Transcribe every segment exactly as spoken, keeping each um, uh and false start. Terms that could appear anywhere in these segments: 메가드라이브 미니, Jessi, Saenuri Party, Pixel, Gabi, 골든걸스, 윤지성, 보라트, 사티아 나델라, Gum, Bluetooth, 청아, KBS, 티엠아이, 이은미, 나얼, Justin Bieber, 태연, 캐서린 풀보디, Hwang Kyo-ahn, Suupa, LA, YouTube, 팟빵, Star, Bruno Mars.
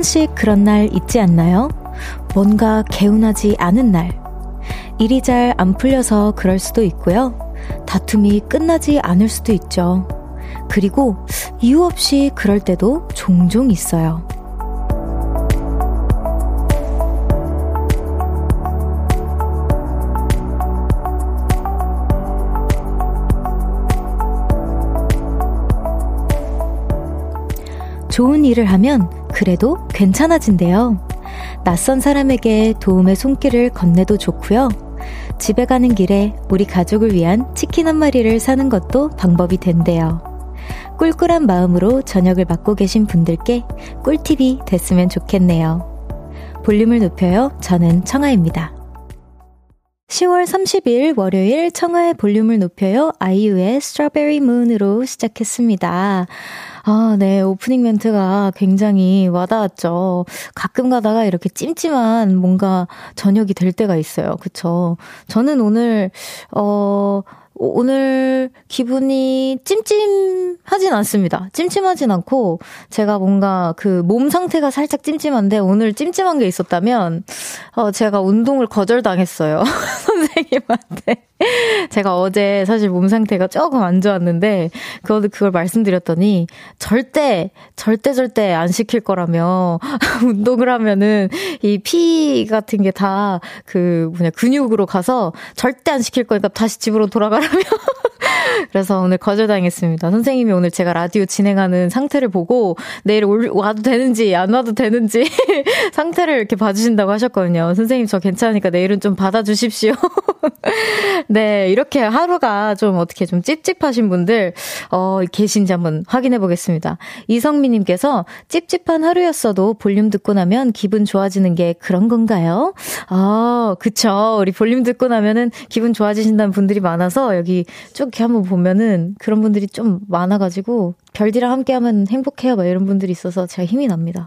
번씩 그런 날 있지 않나요? 뭔가 개운하지 않은 날. 일이 잘 안 풀려서 그럴 수도 있고요. 다툼이 끝나지 않을 수도 있죠. 그리고 이유 없이 그럴 때도 종종 있어요. 좋은 일을 하면 그래도 괜찮아진대요. 낯선 사람에게 도움의 손길을 건네도 좋고요. 집에 가는 길에 우리 가족을 위한 치킨 한 마리를 사는 것도 방법이 된대요. 꿀꿀한 마음으로 저녁을 맡고 계신 분들께 꿀팁이 됐으면 좋겠네요. 볼륨을 높여요. 저는 청아입니다. 시월 삼십일 월요일 청아의 볼륨을 높여요. 아이유의 Strawberry Moon으로 시작했습니다. 아, 네. 오프닝 멘트가 굉장히 와닿았죠. 가끔 가다가 이렇게 찜찜한 뭔가 저녁이 될 때가 있어요. 그쵸? 저는 오늘, 어, 오늘 기분이 찜찜하진 않습니다. 찜찜하진 않고 제가 뭔가 그 몸 상태가 살짝 찜찜한데 오늘 찜찜한 게 있었다면 어 제가 운동을 거절당했어요. 선생님한테. 제가 어제 사실 몸 상태가 조금 안 좋았는데 그걸, 그걸 말씀드렸더니 절대 절대 절대 안 시킬 거라며 운동을 하면은 이 피 같은 게 다 그 뭐냐 근육으로 가서 절대 안 시킬 거니까 다시 집으로 돌아가라. 그래서 오늘 거절당했습니다. 선생님이 오늘 제가 라디오 진행하는 상태를 보고 내일 올, 와도 되는지 안 와도 되는지 상태를 이렇게 봐주신다고 하셨거든요. 선생님 저 괜찮으니까 내일은 좀 받아주십시오. 네, 이렇게 하루가 좀 어떻게 좀 찝찝하신 분들 어, 계신지 한번 확인해 보겠습니다. 이성미님께서 찝찝한 하루였어도 볼륨 듣고 나면 기분 좋아지는 게 그런 건가요? 아, 그쵸. 우리 볼륨 듣고 나면은 기분 좋아지신다는 분들이 많아서 여기 쭉 이렇게 한번 보면은 그런 분들이 좀 많아가지고 별디랑 함께하면 행복해요 막 이런 분들이 있어서 제가 힘이 납니다.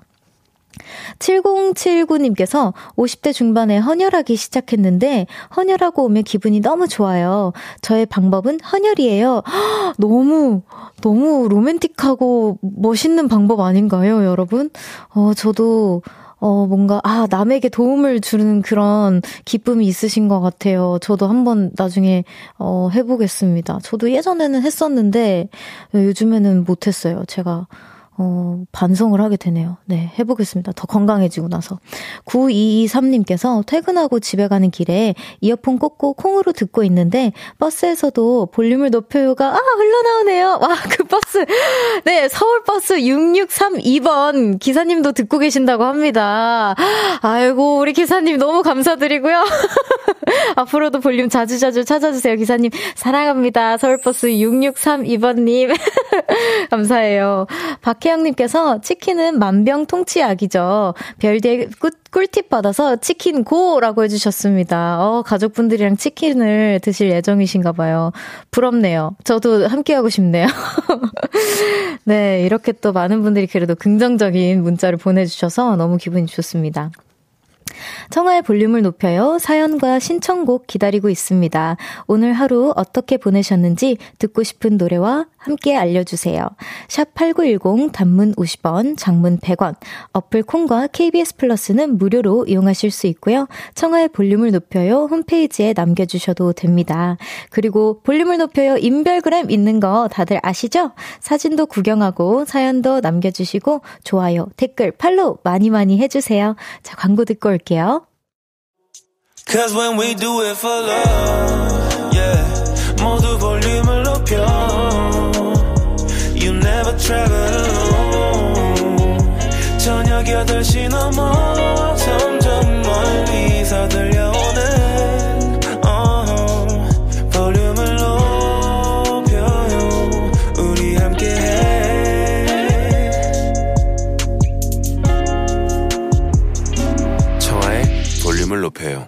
칠공칠구님께서 오십 대 중반에 헌혈하기 시작했는데 헌혈하고 오면 기분이 너무 좋아요. 저의 방법은 헌혈이에요. 허, 너무 너무 로맨틱하고 멋있는 방법 아닌가요, 여러분? 어, 저도 어, 뭔가, 아, 남에게 도움을 주는 그런 기쁨이 있으신 것 같아요. 저도 한번 나중에, 어, 해보겠습니다. 저도 예전에는 했었는데, 요즘에는 못했어요. 제가, 어, 반성을 하게 되네요. 네, 해보겠습니다. 더 건강해지고 나서. 구이이삼님께서 퇴근하고 집에 가는 길에 이어폰 꽂고 콩으로 듣고 있는데, 버스에서도 볼륨을 높여요가, 아, 흘러나오네요. 와, 그 버스. 네, 서울버스 육육삼이번 기사님도 듣고 계신다고 합니다. 아이고, 우리 기사님 너무 감사드리고요. 앞으로도 볼륨 자주자주 찾아주세요. 기사님, 사랑합니다. 서울버스 육육삼이번님. 감사해요. 박 태양님께서 치킨은 만병통치약이죠. 별디의 꿀팁 받아서 치킨 고라고 해주셨습니다. 어, 가족분들이랑 치킨을 드실 예정이신가 봐요. 부럽네요. 저도 함께하고 싶네요. 네, 이렇게 또 많은 분들이 그래도 긍정적인 문자를 보내주셔서 너무 기분이 좋습니다. 청아의 볼륨을 높여요. 사연과 신청곡 기다리고 있습니다. 오늘 하루 어떻게 보내셨는지 듣고 싶은 노래와 함께 알려주세요. 샵팔구일공 단문 오십 원, 장문 백 원, 어플 콩과 케이비에스 플러스는 무료로 이용하실 수 있고요. 청아의 볼륨을 높여요. 홈페이지에 남겨주셔도 됩니다. 그리고 볼륨을 높여요. 인별그램 있는 거 다들 아시죠? 사진도 구경하고 사연도 남겨주시고 좋아요, 댓글, 팔로우 많이 많이 해주세요. 자, 광고 듣고 올게요. Cause when we do it for love, yeah, 모두 볼륨을 높여. Travel alone. 저녁 여덟 시 넘어 점점 멀리서 들려오는 uh-huh. 볼륨을 높여요. 우리 함께해. 청아의 볼륨을 높여요.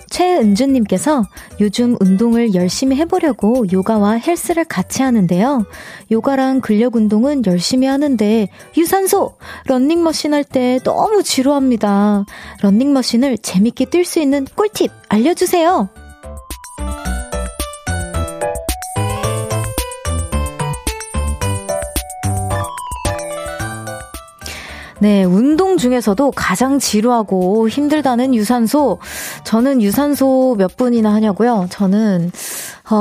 최은주님께서 요즘 운동을 열심히 해보려고 요가와 헬스를 같이 하는데요. 요가랑 근력 운동은 열심히 하는데 유산소! 런닝머신 할 때 너무 지루합니다. 런닝머신을 재밌게 뛸 수 있는 꿀팁 알려주세요. 네, 운동 중에서도 가장 지루하고 힘들다는 유산소. 저는 유산소 몇 분이나 하냐고요? 저는 어,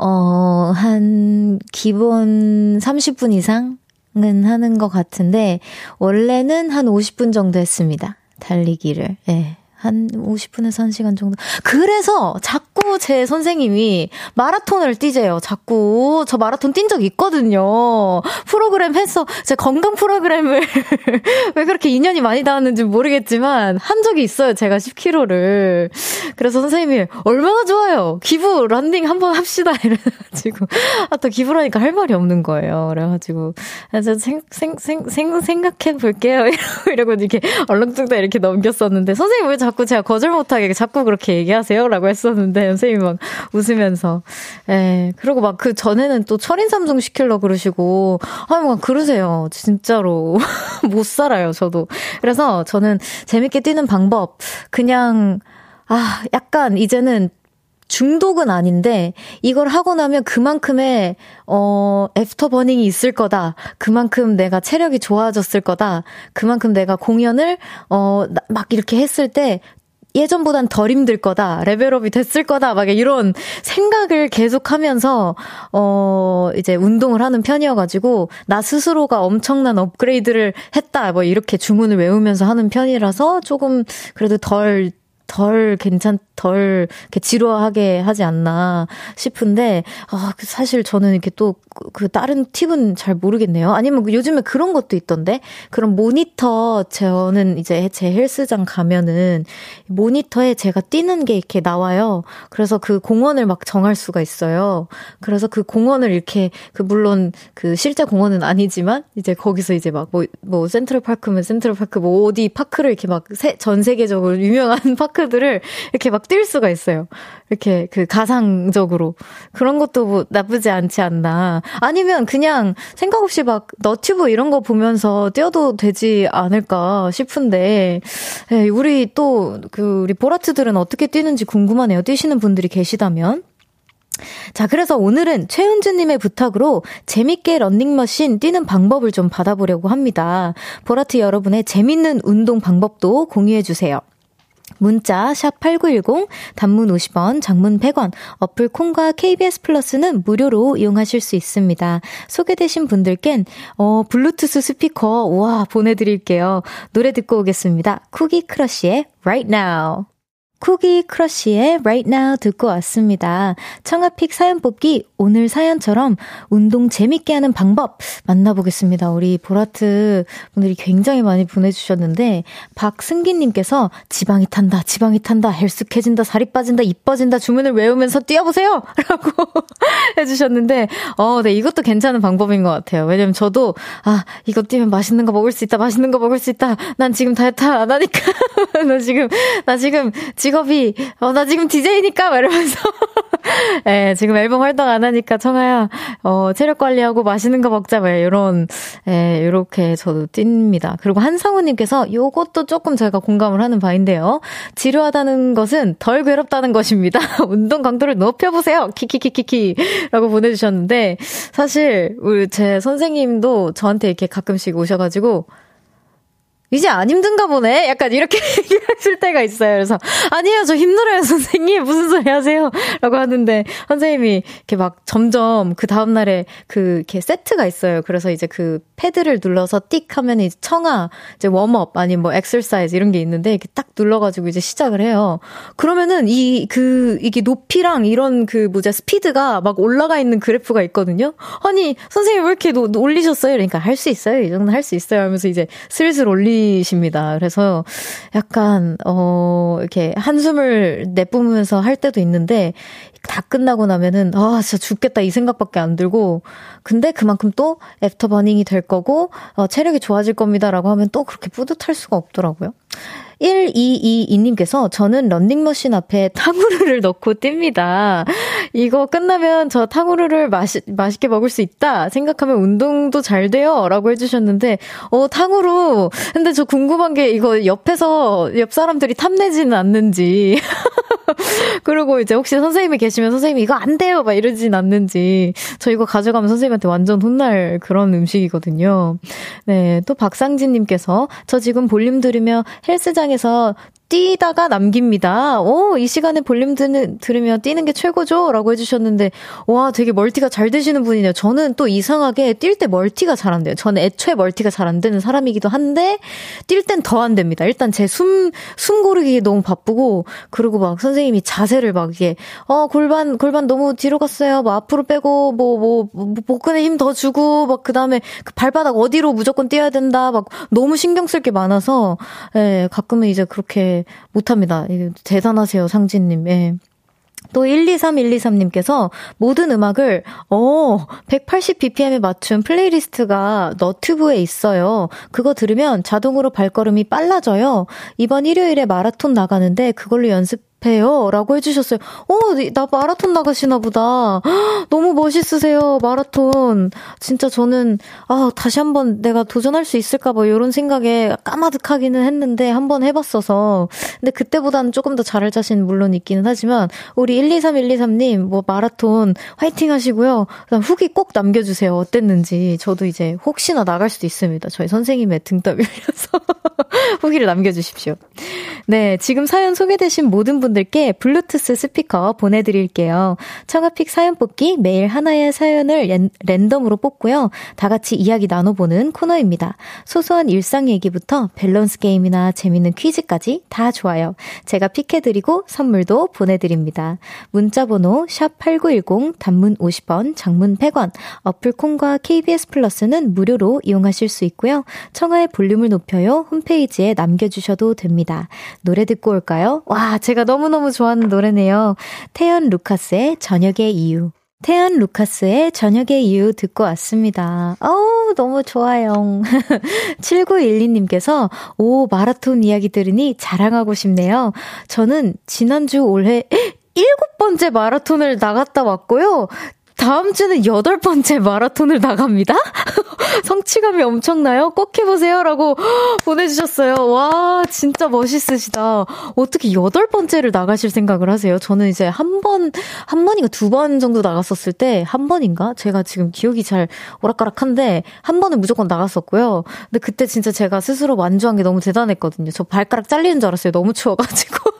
어, 한 기본 삼십 분 이상은 하는 것 같은데 원래는 한 오십 분 정도 했습니다. 달리기를. 네. 한 오십 분에서 한 시간 정도. 그래서 자꾸 제 선생님이 마라톤을 뛰재요. 자꾸 저 마라톤 뛴 적 있거든요. 프로그램 해서 제 건강 프로그램을 왜 그렇게 인연이 많이 닿았는지 모르겠지만 한 적이 있어요. 제가 십 킬로미터를. 그래서 선생님이 얼마나 좋아요. 기부 런닝 한번 합시다 이래가지고 아, 또 기부라니까 할 말이 없는 거예요. 그래가지고 제가 생, 생, 생, 생, 생각해 볼게요. 이러고, 이러고 이렇게 얼렁뚱땅 이렇게 넘겼었는데 선생님 왜 자꾸 제가 거절 못하게 자꾸 그렇게 얘기하세요? 라고 했었는데 선생님이 막 웃으면서 에 그러고 막 그 전에는 또 철인 삼종 시키려고 그러시고 아니 막 그러세요. 진짜로 못 살아요 저도. 그래서 저는 재밌게 뛰는 방법 그냥 아 약간 이제는 중독은 아닌데 이걸 하고 나면 그만큼의 어 애프터 버닝이 있을 거다. 그만큼 내가 체력이 좋아졌을 거다. 그만큼 내가 공연을 어 막 이렇게 했을 때 예전보단 덜 힘들 거다. 레벨업이 됐을 거다. 막 이런 생각을 계속하면서 어 이제 운동을 하는 편이어가지고 나 스스로가 엄청난 업그레이드를 했다. 뭐 이렇게 주문을 외우면서 하는 편이라서 조금 그래도 덜 덜 괜찮, 덜 이렇게 지루하게 하지 않나 싶은데, 아, 사실 저는 이렇게 또 그 다른 팁은 잘 모르겠네요. 아니면 요즘에 그런 것도 있던데, 그런 모니터, 저는 이제 제 헬스장 가면은 모니터에 제가 뛰는 게 이렇게 나와요. 그래서 그 공원을 막 정할 수가 있어요. 그래서 그 공원을 이렇게, 그 물론 그 실제 공원은 아니지만, 이제 거기서 이제 막 뭐, 뭐 센트럴 파크면 센트럴 파크, 뭐 어디 파크를 이렇게 막 전 세계적으로 유명한 파크 들을 이렇게 막 뛸 수가 있어요. 이렇게 그 가상적으로 그런 것도 뭐 나쁘지 않지 않나. 아니면 그냥 생각 없이 막 너튜브 이런 거 보면서 뛰어도 되지 않을까 싶은데 네, 우리 또 그 우리 보라트들은 어떻게 뛰는지 궁금하네요. 뛰시는 분들이 계시다면. 자, 그래서 오늘은 최은주님의 부탁으로 재밌게 런닝머신 뛰는 방법을 좀 받아보려고 합니다. 보라트 여러분의 재밌는 운동 방법도 공유해주세요. 문자 샵 팔구일공 단문 오십 원 장문 백 원 어플 콩과 케이비에스 플러스는 무료로 이용하실 수 있습니다. 소개되신 분들께는 어, 블루투스 스피커 우와 보내드릴게요. 노래 듣고 오겠습니다. 쿠기 크러쉬의 Right Now. 쿠기 크러쉬의 Right Now 듣고 왔습니다. 청아픽 사연 뽑기 오늘 사연처럼 운동 재밌게 하는 방법 만나보겠습니다. 우리 보라트 분들이 굉장히 많이 보내주셨는데 박승기님께서 지방이 탄다 지방이 탄다 헬쑥해진다 살이 빠진다 이뻐진다 주문을 외우면서 뛰어보세요 라고 해주셨는데 어, 네 이것도 괜찮은 방법인 것 같아요. 왜냐면 저도 아 이거 뛰면 맛있는 거 먹을 수 있다 맛있는 거 먹을 수 있다 난 지금 다이어트 안 하니까 나 지금 나 지금 직업이 어, 나 지금 디제이니까 이러면서 예, 지금 앨범 활동 안 하니까 청아야 어, 체력 관리하고 맛있는 거 먹자 뭐 이런 예, 이렇게 저도 뛵니다. 그리고 한상우님께서 요것도 조금 제가 공감을 하는 바인데요. 지루하다는 것은 덜 괴롭다는 것입니다. 운동 강도를 높여보세요. 키키키키키라고 보내주셨는데 사실 우리 제 선생님도 저한테 이렇게 가끔씩 오셔가지고. 이제 안 힘든가 보네? 약간 이렇게 얘기하실 때가 있어요. 그래서, 아니에요. 저 힘들어요, 선생님. 무슨 소리 하세요? 라고 하는데, 선생님이 이렇게 막 점점 그 다음날에 그, 이렇게 세트가 있어요. 그래서 이제 그 패드를 눌러서 띡 하면 이제 청아, 이제 웜업, 아니면 뭐 엑서사이즈 이런 게 있는데, 이렇게 딱 눌러가지고 이제 시작을 해요. 그러면은 이, 그, 이게 높이랑 이런 그 뭐지, 스피드가 막 올라가 있는 그래프가 있거든요? 아니, 선생님 왜 이렇게 노, 올리셨어요? 그러니까 할 수 있어요. 이 정도 할 수 있어요. 하면서 이제 슬슬 올리 십니다. 그래서 약간 어 이렇게 한숨을 내뿜으면서 할 때도 있는데 다 끝나고 나면은 아 진짜 죽겠다 이 생각밖에 안 들고 근데 그만큼 또 애프터 버닝이 될 거고 어, 체력이 좋아질 겁니다라고 하면 또 그렇게 뿌듯할 수가 없더라고요. 일이이이님께서 저는 런닝머신 앞에 탕후루를 넣고 뜁니다. 이거 끝나면 저 탕후루를 마시, 맛있게 먹을 수 있다 생각하면 운동도 잘 돼요 라고 해주셨는데 어 탕후루 근데 저 궁금한 게 이거 옆에서 옆 사람들이 탐내지는 않는지 그리고 이제 혹시 선생님이 계시면 선생님이 이거 안 돼요 막 이러진 않는지 저 이거 가져가면 선생님한테 완전 혼날 그런 음식이거든요. 네, 또 박상진님께서 저 지금 볼륨 들으며 헬스장에서 뛰다가 남깁니다. 오, 이 시간에 볼륨 드는, 들으며 뛰는 게 최고죠? 라고 해주셨는데 와 되게 멀티가 잘 되시는 분이네요. 저는 또 이상하게 뛸 때 멀티가 잘 안 돼요. 저는 애초에 멀티가 잘 안 되는 사람이기도 한데 뛸 땐 더 안 됩니다. 일단 제 숨, 숨 고르기 너무 바쁘고 그리고 막 선생님이 자세를 막 이게 어 골반 골반 너무 뒤로 갔어요. 뭐 앞으로 빼고 뭐 뭐 뭐, 복근에 힘 더 주고 막 그다음에 그 발바닥 어디로 무조건 뛰어야 된다. 막 너무 신경 쓸 게 많아서 예, 가끔은 이제 그렇게 못합니다. 대단하세요, 상진님. 예. 또 일이삼일이삼님께서 모든 음악을 어 백팔십 비피엠에 맞춘 플레이리스트가 너튜브에 있어요. 그거 들으면 자동으로 발걸음이 빨라져요. 이번 일요일에 마라톤 나가는데 그걸로 연습 해요 라고 해주셨어요. 어, 나 마라톤 나가시나 보다. 헉, 너무 멋있으세요. 마라톤 진짜 저는 아 다시 한번 내가 도전할 수 있을까 뭐 이런 생각에 까마득하기는 했는데 한번 해봤어서 근데 그때보다는 조금 더 잘할 자신 물론 있기는 하지만 우리 일이삼일이삼님 뭐 마라톤 화이팅 하시고요. 그다음 후기 꼭 남겨주세요. 어땠는지 저도 이제 혹시나 나갈 수도 있습니다. 저희 선생님의 등떠 밀려서 후기를 남겨주십시오. 네, 지금 사연 소개되신 모든 분 들께 블루투스 스피커 보내드릴게요. 청아픽 사연 뽑기 매일 하나의 사연을 랜, 랜덤으로 뽑고요. 다같이 이야기 나눠보는 코너입니다. 소소한 일상 얘기부터 밸런스 게임이나 재밌는 퀴즈까지 다 좋아요. 제가 픽해드리고 선물도 보내드립니다. 문자번호 샵팔구일공 단문 오십 원 장문 백 원 어플콘과 케이비에스 플러스는 무료로 이용하실 수 있고요. 청아의 볼륨을 높여요 홈페이지에 남겨주셔도 됩니다. 노래 듣고 올까요? 와 제가 너무 너무너무 좋아하는 노래네요. 태연 루카스의 저녁의 이유. 태연 루카스의 저녁의 이유 듣고 왔습니다. 어우 너무 좋아요. 칠구일이님께서 오 마라톤 이야기 들으니 자랑하고 싶네요. 저는 지난주 올해 일곱 번째 마라톤을 나갔다 왔고요. 다음 주는 여덟 번째 마라톤을 나갑니다. 성취감이 엄청나요? 꼭 해보세요. 라고 보내주셨어요. 와, 진짜 멋있으시다. 어떻게 여덟 번째를 나가실 생각을 하세요? 저는 이제 한 번, 한 번인가 두 번 정도 나갔었을 때, 한 번인가? 제가 지금 기억이 잘 오락가락한데, 한 번은 무조건 나갔었고요. 근데 그때 진짜 제가 스스로 완주한 게 너무 대단했거든요. 저 발가락 잘리는 줄 알았어요. 너무 추워가지고.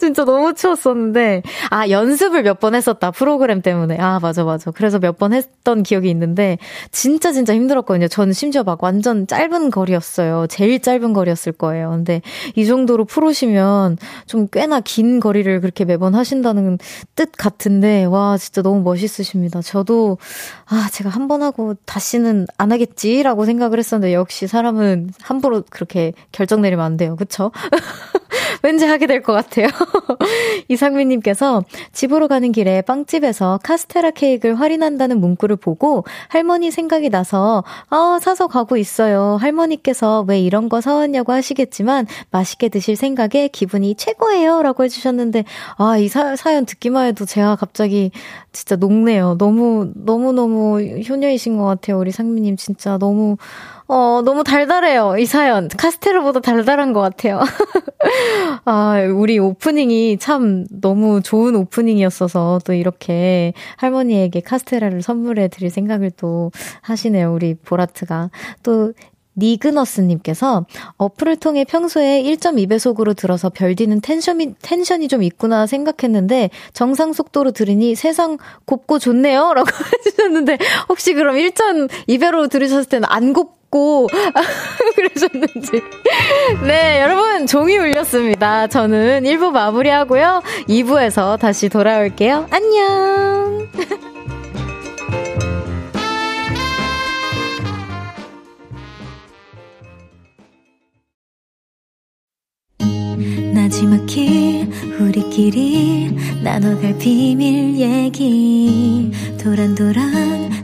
진짜 너무 추웠었는데 아 연습을 몇 번 했었다 프로그램 때문에 아 맞아 맞아 그래서 몇 번 했던 기억이 있는데 진짜 진짜 힘들었거든요. 전 심지어 막 완전 짧은 거리였어요. 제일 짧은 거리였을 거예요. 근데 이 정도로 프로시면 좀 꽤나 긴 거리를 그렇게 매번 하신다는 뜻 같은데 와 진짜 너무 멋있으십니다. 저도 아 제가 한 번 하고 다시는 안 하겠지라고 생각을 했었는데 역시 사람은 함부로 그렇게 결정 내리면 안 돼요. 그쵸? 왠지 하게 될 것 같아요. 이상민님께서 집으로 가는 길에 빵집에서 카스테라 케이크를 할인한다는 문구를 보고 할머니 생각이 나서 아 사서 가고 있어요. 할머니께서 왜 이런 거 사왔냐고 하시겠지만 맛있게 드실 생각에 기분이 최고예요. 라고 해주셨는데 아 이 사연 듣기만 해도 제가 갑자기 진짜 녹네요. 너무 너무너무 효녀이신 것 같아요. 우리 상민님 진짜 너무 어, 너무 달달해요. 이 사연. 카스테라보다 달달한 것 같아요. 아, 우리 오프닝이 참 너무 좋은 오프닝이었어서 또 이렇게 할머니에게 카스테라를 선물해 드릴 생각을 또 하시네요. 우리 보라트가. 또, 니그너스님께서 어플을 통해 평소에 일점이 배속으로 들어서 별디는 텐션이, 텐션이 좀 있구나 생각했는데 정상 속도로 들으니 세상 곱고 좋네요. 라고 해주셨는데 혹시 그럼 일점이 배로 들으셨을 때는 안 곱 그러셨는지. 네, 여러분 종이 울렸습니다. 저는 일 부 마무리하고요. 이 부에서 다시 돌아올게요. 안녕. 마지막히 우리끼리 나눠갈 비밀 얘기 도란도란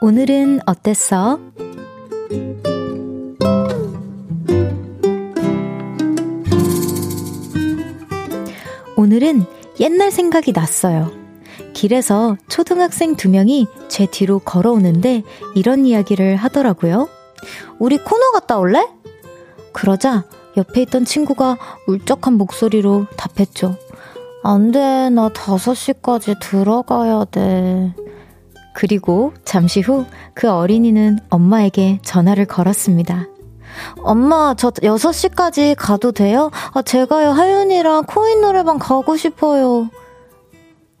오늘은 어땠어? 오늘은 옛날 생각이 났어요. 길에서 초등학생 두 명이 제 뒤로 걸어오는데 이런 이야기를 하더라고요. 우리 코너 갔다 올래? 그러자 옆에 있던 친구가 울적한 목소리로 답했죠. 안 돼, 나 다섯 시까지 들어가야 돼. 그리고 잠시 후 그 어린이는 엄마에게 전화를 걸었습니다. 엄마, 저 여섯 시까지 가도 돼요? 아, 제가요, 하윤이랑 코인 노래방 가고 싶어요.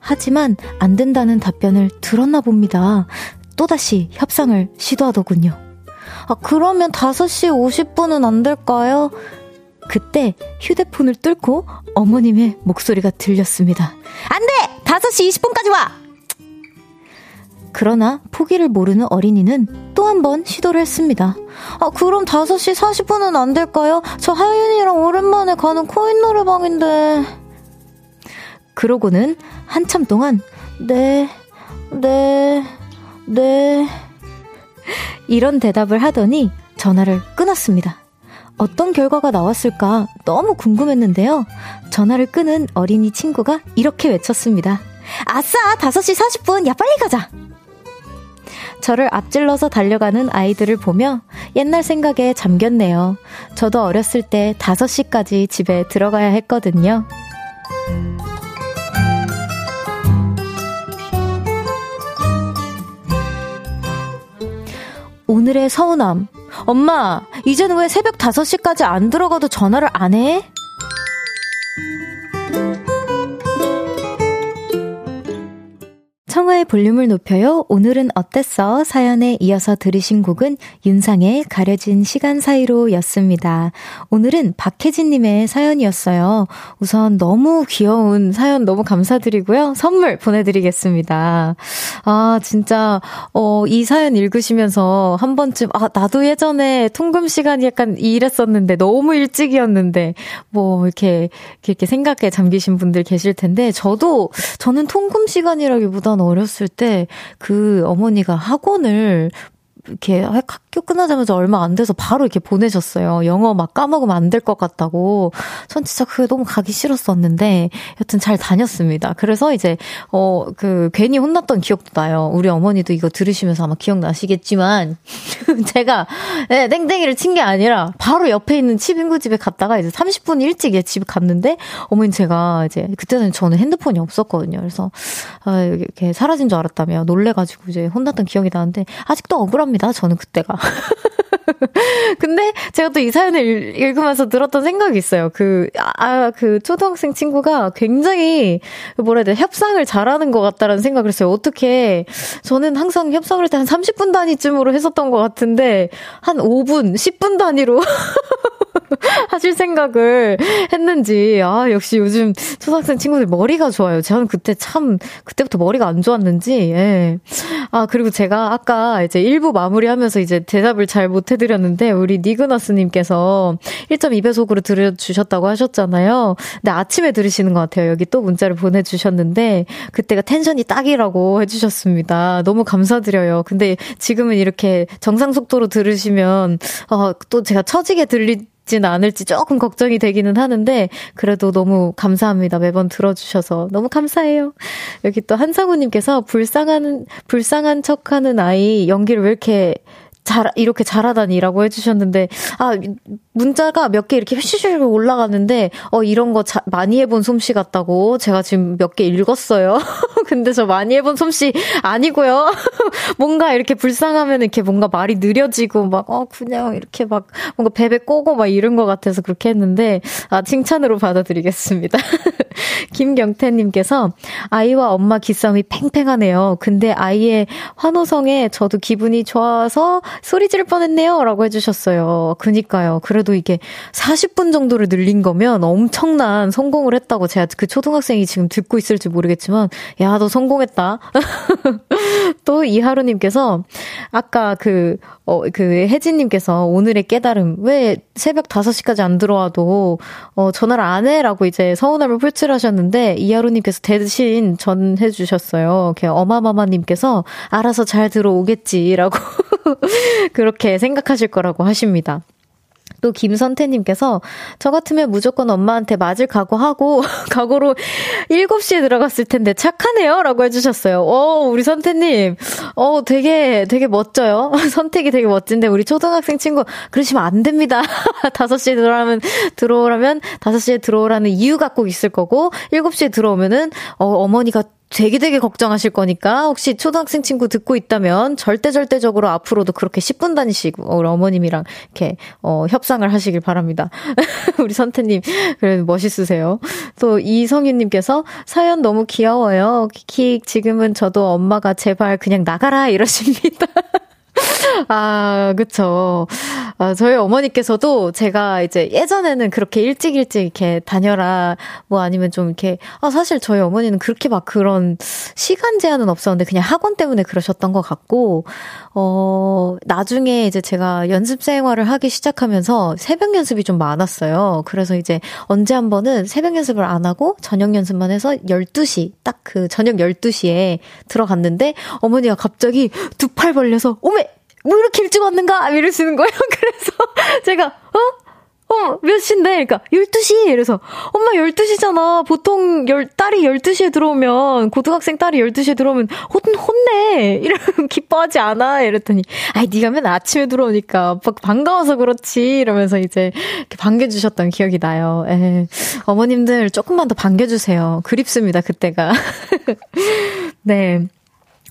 하지만 안 된다는 답변을 들었나 봅니다. 또다시 협상을 시도하더군요. 아, 그러면 다섯 시 오십 분은 안 될까요? 그때 휴대폰을 뚫고 어머님의 목소리가 들렸습니다. 안 돼! 다섯 시 이십 분까지 와! 그러나 포기를 모르는 어린이는 또 한 번 시도를 했습니다. 아, 그럼 다섯 시 사십 분은 안 될까요? 저 하윤이랑 오랜만에 가는 코인 노래방인데... 그러고는 한참 동안 네, 네, 네 이런 대답을 하더니 전화를 끊었습니다. 어떤 결과가 나왔을까 너무 궁금했는데요. 전화를 끊은 어린이 친구가 이렇게 외쳤습니다. 아싸, 다섯 시 사십 분! 야, 빨리 가자! 저를 앞질러서 달려가는 아이들을 보며 옛날 생각에 잠겼네요. 저도 어렸을 때 다섯 시까지 집에 들어가야 했거든요. 오늘의 서운함. 엄마, 이젠 왜 새벽 다섯 시까지 안 들어가도 전화를 안 해? 청하의 볼륨을 높여요. 오늘은 어땠어? 사연에 이어서 들으신 곡은 윤상의 가려진 시간 사이로 였습니다. 오늘은 박혜진님의 사연이었어요. 우선 너무 귀여운 사연 너무 감사드리고요. 선물 보내드리겠습니다. 아, 진짜 어, 이 사연 읽으시면서 한 번쯤 아, 나도 예전에 통금 시간이 약간 이랬었는데 너무 일찍이었는데 뭐 이렇게, 이렇게 생각에 잠기신 분들 계실 텐데 저도 저는 통금 시간이라기보다는 어렸을 때 그 어머니가 학원을 이렇게 학교 끝나자마자 얼마 안 돼서 바로 이렇게 보내셨어요. 영어 막 까먹으면 안 될 것 같다고. 전 진짜 그게 너무 가기 싫었었는데 여튼 잘 다녔습니다. 그래서 이제 어, 그 괜히 혼났던 기억도 나요. 우리 어머니도 이거 들으시면서 아마 기억나시겠지만 제가 네, 땡땡이를 친 게 아니라 바로 옆에 있는 친구 집에 갔다가 이제 삼십 분 일찍 예, 집에 갔는데 어머니 제가 이제 그때는 저는 핸드폰이 없었거든요. 그래서 아, 이렇게 사라진 줄 알았다며 놀래가지고 이제 혼났던 기억이 나는데 아직도 억울합니다. 저는 그때가. 근데 제가 또 이 사연을 읽으면서 들었던 생각이 있어요. 그, 아, 그 초등학생 친구가 굉장히 뭐라 해야 되나 협상을 잘하는 것 같다라는 생각을 했어요. 어떻게 저는 항상 협상을 할 때 한 삼십 분 단위쯤으로 했었던 것 같은데 한 오 분, 십 분 단위로 하실 생각을 했는지. 아, 역시 요즘 초등학생 친구들 머리가 좋아요. 저는 그때 참 그때부터 머리가 안 좋았는지. 예. 아, 그리고 제가 아까 이제 일 부 마무리하면서 이제 대답을 잘 못 해드렸는데 우리 니그너스님께서 일 점 이 배속으로 들려주셨다고 하셨잖아요. 근데 아침에 들으시는 것 같아요. 여기 또 문자를 보내주셨는데 그때가 텐션이 딱이라고 해주셨습니다. 너무 감사드려요. 근데 지금은 이렇게 정상 속도로 들으시면 어, 또 제가 처지게 들리 않을지 조금 걱정이 되기는 하는데 그래도 너무 감사합니다. 매번 들어주셔서 너무 감사해요. 여기 또 한상우님께서 불쌍한 불쌍한 척하는 아이 연기를 왜 이렇게 잘, 이렇게 잘하다니라고 해주셨는데, 아, 문자가 몇 개 이렇게 휘쉬쉬 올라가는데, 어, 이런 거 자, 많이 해본 솜씨 같다고 제가 지금 몇 개 읽었어요. 근데 저 많이 해본 솜씨 아니고요. 뭔가 이렇게 불쌍하면 이렇게 뭔가 말이 느려지고 막, 어, 그냥 이렇게 막, 뭔가 베베 꼬고 막 이런 것 같아서 그렇게 했는데, 아, 칭찬으로 받아드리겠습니다. 김경태님께서, 아이와 엄마 기싸움이 팽팽하네요. 근데 아이의 환호성에 저도 기분이 좋아서 소리 지를 뻔했네요. 라고 해주셨어요. 그니까요. 그래도 이게 사십 분 정도를 늘린 거면 엄청난 성공을 했다고 제가 그 초등학생이 지금 듣고 있을지 모르겠지만, 야, 너 성공했다. 또 이하루님께서, 아까 그, 어, 그 혜진님께서 오늘의 깨달음, 왜 새벽 다섯 시까지 안 들어와도, 어, 전화를 안 해? 라고 이제 서운함을 풀칠하셨는데, 이하루님께서 대신 전해주셨어요. 어마마마님께서, 알아서 잘 들어오겠지라고 그렇게 생각하실 거라고 하십니다. 또 김선태님께서, 저 같으면 무조건 엄마한테 맞을 각오하고 각오로 일곱 시에 들어갔을 텐데 착하네요 라고 해주셨어요. 오, 우리 선태님, 어, 되게 되게 멋져요. 선택이 되게 멋진데 우리 초등학생 친구 그러시면 안 됩니다. 다섯 시에 들어오라면, 들어오라면 다섯 시에 들어오라는 이유가 꼭 있을 거고, 일곱 시에 들어오면은 어, 어머니가 되게 되게 걱정하실 거니까, 혹시 초등학생 친구 듣고 있다면 절대 절대적으로 앞으로도 그렇게 십 분 다니시고 우리 어머님이랑 이렇게 어, 협상을 하시길 바랍니다. 우리 선태님 그래도 멋있으세요. 또 이성윤님께서, 사연 너무 귀여워요. 키키, 지금은 저도 엄마가 제발 그냥 나가라 이러십니다. 아, 그쵸. 아, 저희 어머니께서도 제가 이제 예전에는 그렇게 일찍 일찍 이렇게 다녀라, 뭐 아니면 좀 이렇게, 아, 사실 저희 어머니는 그렇게 막 그런 시간 제한은 없었는데 그냥 학원 때문에 그러셨던 것 같고, 어, 나중에 이제 제가 연습 생활을 하기 시작하면서 새벽 연습이 좀 많았어요. 그래서 이제 언제 한 번은 새벽 연습을 안 하고 저녁 연습만 해서 열두 시, 딱 그 저녁 열두 시에 들어갔는데, 어머니가 갑자기 두 팔 벌려서, 오메! 뭐 이렇게 일찍 왔는가? 이러시는 거예요. 그래서 제가, 어? 어, 몇 시인데? 그러니까, 열두 시! 이래서, 엄마 열두 시잖아. 보통 열, 딸이 열두 시에 들어오면, 고등학생 딸이 열두 시에 들어오면, 혼, 혼내! 이러면 기뻐하지 않아? 이랬더니, 아이, 니가 맨 아침에 들어오니까, 반가워서 그렇지. 이러면서 이제, 이렇게 반겨주셨던 기억이 나요. 에, 어머님들 조금만 더 반겨주세요. 그립습니다, 그때가. 네.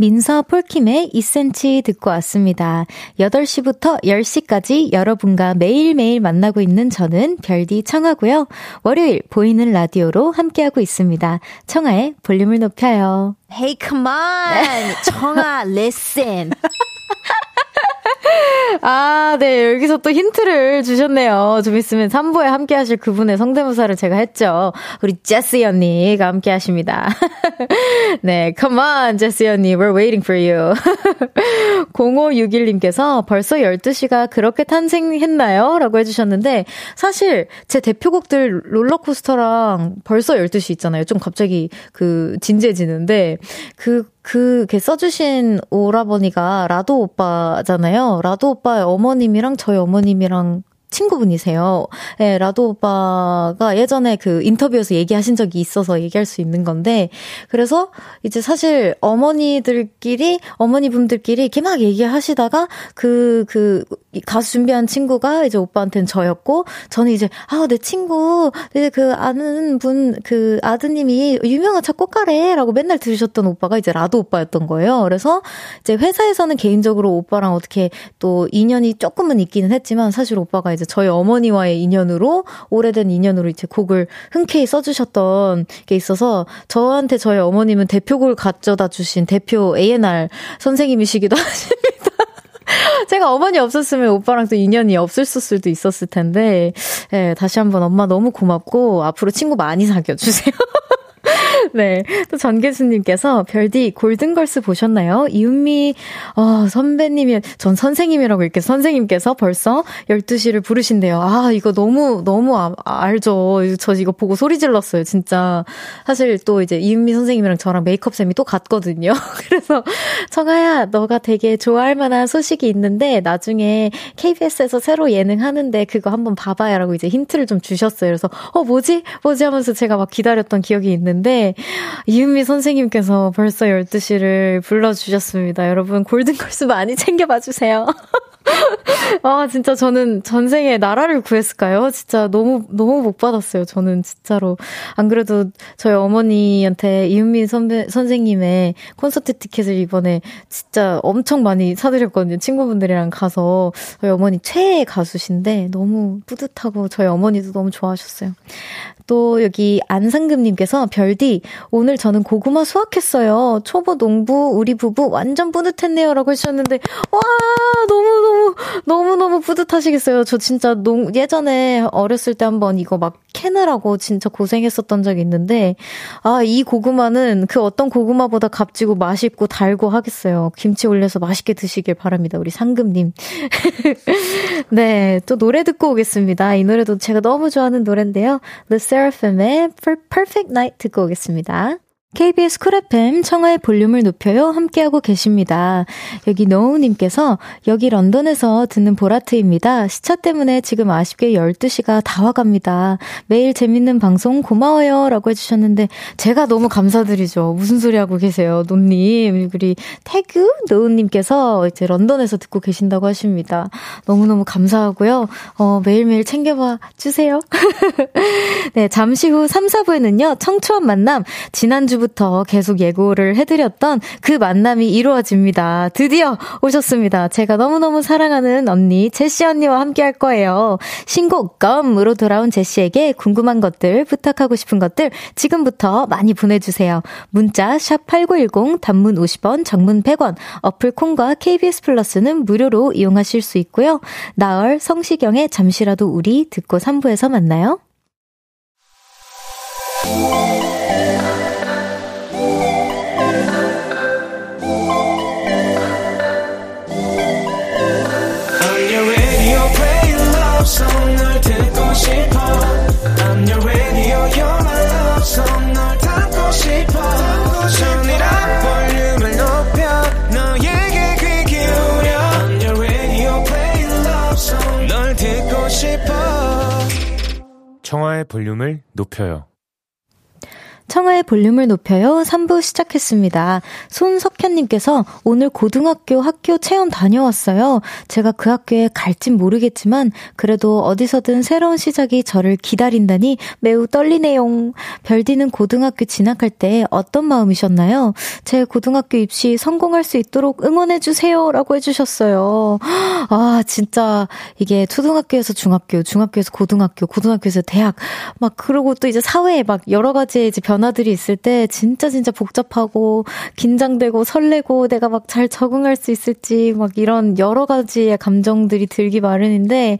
민서 폴킴의 이 센티미터 듣고 왔습니다. 여덟 시부터 열 시까지 여러분과 매일매일 만나고 있는 저는 별디 청아고요. 월요일 보이는 라디오로 함께하고 있습니다. 청아의 볼륨을 높여요. Hey, come on! 청아, listen! 아, 네, 여기서 또 힌트를 주셨네요. 좀 있으면 삼 부에 함께 하실 그분의 성대모사를 제가 했죠. 우리 제시 언니가 함께 하십니다. 네, come on, 제시 언니, we're waiting for you. 공오육일 님께서 벌써 열두 시가 그렇게 탄생했나요? 라고 해주셨는데, 사실 제 대표곡들 롤러코스터랑 벌써 열두 시 있잖아요. 좀 갑자기 그 진지해지는데, 그 그, 그, 써주신 오라버니가 라도 오빠잖아요. 라도 오빠의 어머님이랑 저희 어머님이랑 친구분이세요. 예, 라도 오빠가 예전에 그 인터뷰에서 얘기하신 적이 있어서 얘기할 수 있는 건데, 그래서 이제 사실 어머니들끼리, 어머니분들끼리 이렇게 막 얘기하시다가, 그, 그, 가수 준비한 친구가 이제 오빠한테는 저였고, 저는 이제, 아, 내 친구, 내 그 아는 분, 그 아드님이 유명한 작곡가래라고 맨날 들으셨던 오빠가 이제 라도 오빠였던 거예요. 그래서 이제 회사에서는 개인적으로 오빠랑 어떻게 또 인연이 조금은 있기는 했지만, 사실 오빠가 이제 저희 어머니와의 인연으로, 오래된 인연으로 이제 곡을 흔쾌히 써주셨던 게 있어서, 저한테 저희 어머님은 대표곡을 가져다 주신 대표 에이 앤 알 선생님이시기도 하십니다. 제가 어머니 없었으면 오빠랑 또 인연이 없을 수도 있었을 텐데, 예, 다시 한번 엄마 너무 고맙고, 앞으로 친구 많이 사귀어주세요. 네. 또 전계수님께서 별디 골든걸스 보셨나요? 이은미 어, 선배님이 전 선생님이라고 이렇게 선생님께서 벌써 열두 시를 부르신대요. 아 이거 너무 너무 아, 알죠. 저 이거 보고 소리 질렀어요. 진짜 사실 또 이제 이은미 선생님이랑 저랑 메이크업쌤이 또 같거든요. 그래서 청아야 너가 되게 좋아할 만한 소식이 있는데 나중에 케이비에스에서 새로 예능 하는데 그거 한번 봐봐요 라고 이제 힌트를 좀 주셨어요. 그래서 어 뭐지? 뭐지? 하면서 제가 막 기다렸던 기억이 있는데 이은미 선생님께서 벌써 열두 시를 불러주셨습니다. 여러분 골든걸스 많이 챙겨봐주세요. 아 진짜 저는 전생에 나라를 구했을까요? 진짜 너무 너무 복 받았어요. 저는 진짜로 안 그래도 저희 어머니한테 이은미 선배 선생님의 콘서트 티켓을 이번에 진짜 엄청 많이 사드렸거든요. 친구분들이랑 가서 저희 어머니 최애 가수신데 너무 뿌듯하고 저희 어머니도 너무 좋아하셨어요. 또 여기 안상금님께서 별디 오늘 저는 고구마 수확했어요. 초보 농부 우리 부부 완전 뿌듯했네요 라고 해주셨는데 와 너무너무 너무너무 뿌듯하시겠어요. 저 진짜 농, 예전에 어렸을 때 한번 이거 막 캐느라고 진짜 고생했었던 적이 있는데 아, 이 고구마는 그 어떤 고구마보다 값지고 맛있고 달고 하겠어요. 김치 올려서 맛있게 드시길 바랍니다. 우리 상금님. 네, 또 노래 듣고 오겠습니다. 이 노래도 제가 너무 좋아하는 노래인데요. The Seraphim의 Perfect Night 듣고 오겠습니다. 케이비에스 쿨 에프엠 청하의 볼륨을 높여요 함께하고 계십니다. 여기 노우님께서 여기 런던에서 듣는 보라트입니다. 시차 때문에 지금 아쉽게 열두 시가 다 와갑니다. 매일 재밌는 방송 고마워요 라고 해주셨는데 제가 너무 감사드리죠. 무슨 소리 하고 계세요 노님. 우리 태규 노우님께서 이제 런던에서 듣고 계신다고 하십니다. 너무너무 감사하고요. 어, 매일매일 챙겨봐 주세요. 네, 잠시 후 삼, 사 부에는요 청초한 만남 지난주 부터 계속 예고를 해드렸던 그 만남이 이루어집니다. 드디어 오셨습니다. 제가 너무너무 사랑하는 언니 제시 언니와 함께할 거예요. 신곡 Gum으로 돌아온 제시에게 궁금한 것들 부탁하고 싶은 것들 지금부터 많이 보내주세요. 문자 샵 팔구일공 단문 오십 원 장문 백 원 어플 콩과 케이비에스 플러스는 무료로 이용하실 수 있고요. 나얼 성시경의 잠시라도 우리 듣고 삼 부에서 만나요. I'm your radio, you're my love song. 널 담고 싶어. Turn it up, 볼륨을 높여. 너에게 귀 기울여. I'm your radio, play love song. 널 듣고 싶어. 청하의 볼륨을 높여요. 청하의 볼륨을 높여요. 삼 부 시작했습니다. 손석현님께서 오늘 고등학교 학교 체험 다녀왔어요. 제가 그 학교에 갈진 모르겠지만 그래도 어디서든 새로운 시작이 저를 기다린다니 매우 떨리네요. 별디는 고등학교 진학할 때 어떤 마음이셨나요? 제 고등학교 입시 성공할 수 있도록 응원해주세요 라고 해주셨어요. 아 진짜 이게 초등학교에서 중학교, 중학교에서 고등학교, 고등학교에서 대학 막 그러고 또 이제 사회에 막 여러 가지의 변 변화들이 있을 때 진짜 진짜 복잡하고 긴장되고 설레고 내가 막 잘 적응할 수 있을지 막 이런 여러 가지의 감정들이 들기 마련인데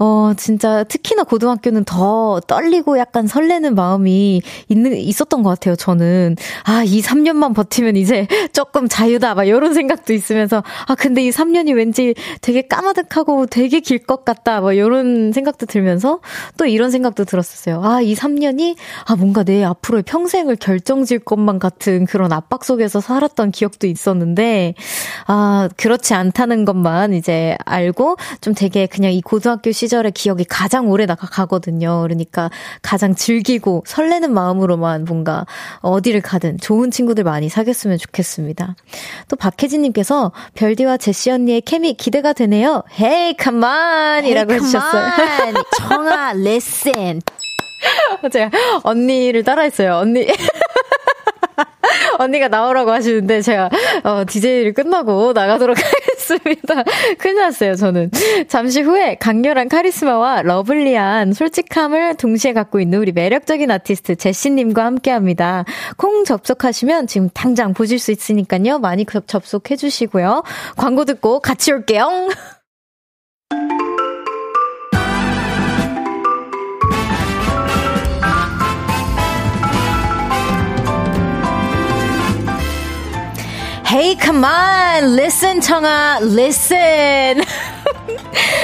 어 진짜 특히나 고등학교는 더 떨리고 약간 설레는 마음이 있는 있었던 것 같아요. 저는 아 이 삼 년만 버티면 이제 조금 자유다 막 이런 생각도 있으면서 아 근데 이 삼 년이 왠지 되게 까마득하고 되게 길 것 같다 막 이런 생각도 들면서 또 이런 생각도 들었었어요. 아 이 삼 년이 아 뭔가 내 앞으로의 평생을 결정질 것만 같은 그런 압박 속에서 살았던 기억도 있었는데 아 그렇지 않다는 것만 이제 알고 좀 되게 그냥 이 고등학교 시절의 기억이 가장 오래 나가거든요. 그러니까 가장 즐기고 설레는 마음으로만 뭔가 어디를 가든 좋은 친구들 많이 사귀었으면 좋겠습니다. 또 박혜진님께서 별디와 제시 언니의 케미 기대가 되네요. Hey, come on! 이라고 hey, 해주셨어요. Come on. 청아, listen! 제가 언니를 따라했어요. 언니 언니가 나오라고 하시는데 제가 어, 디제이를 끝나고 나가도록 하겠습니다. 큰일 났어요. 저는 잠시 후에 강렬한 카리스마와 러블리한 솔직함을 동시에 갖고 있는 우리 매력적인 아티스트 제시님과 함께합니다. 콩 접속하시면 지금 당장 보실 수 있으니까요. 많이 접속해 주시고요. 광고 듣고 같이 올게요. Hey, come on, listen, 청아, listen.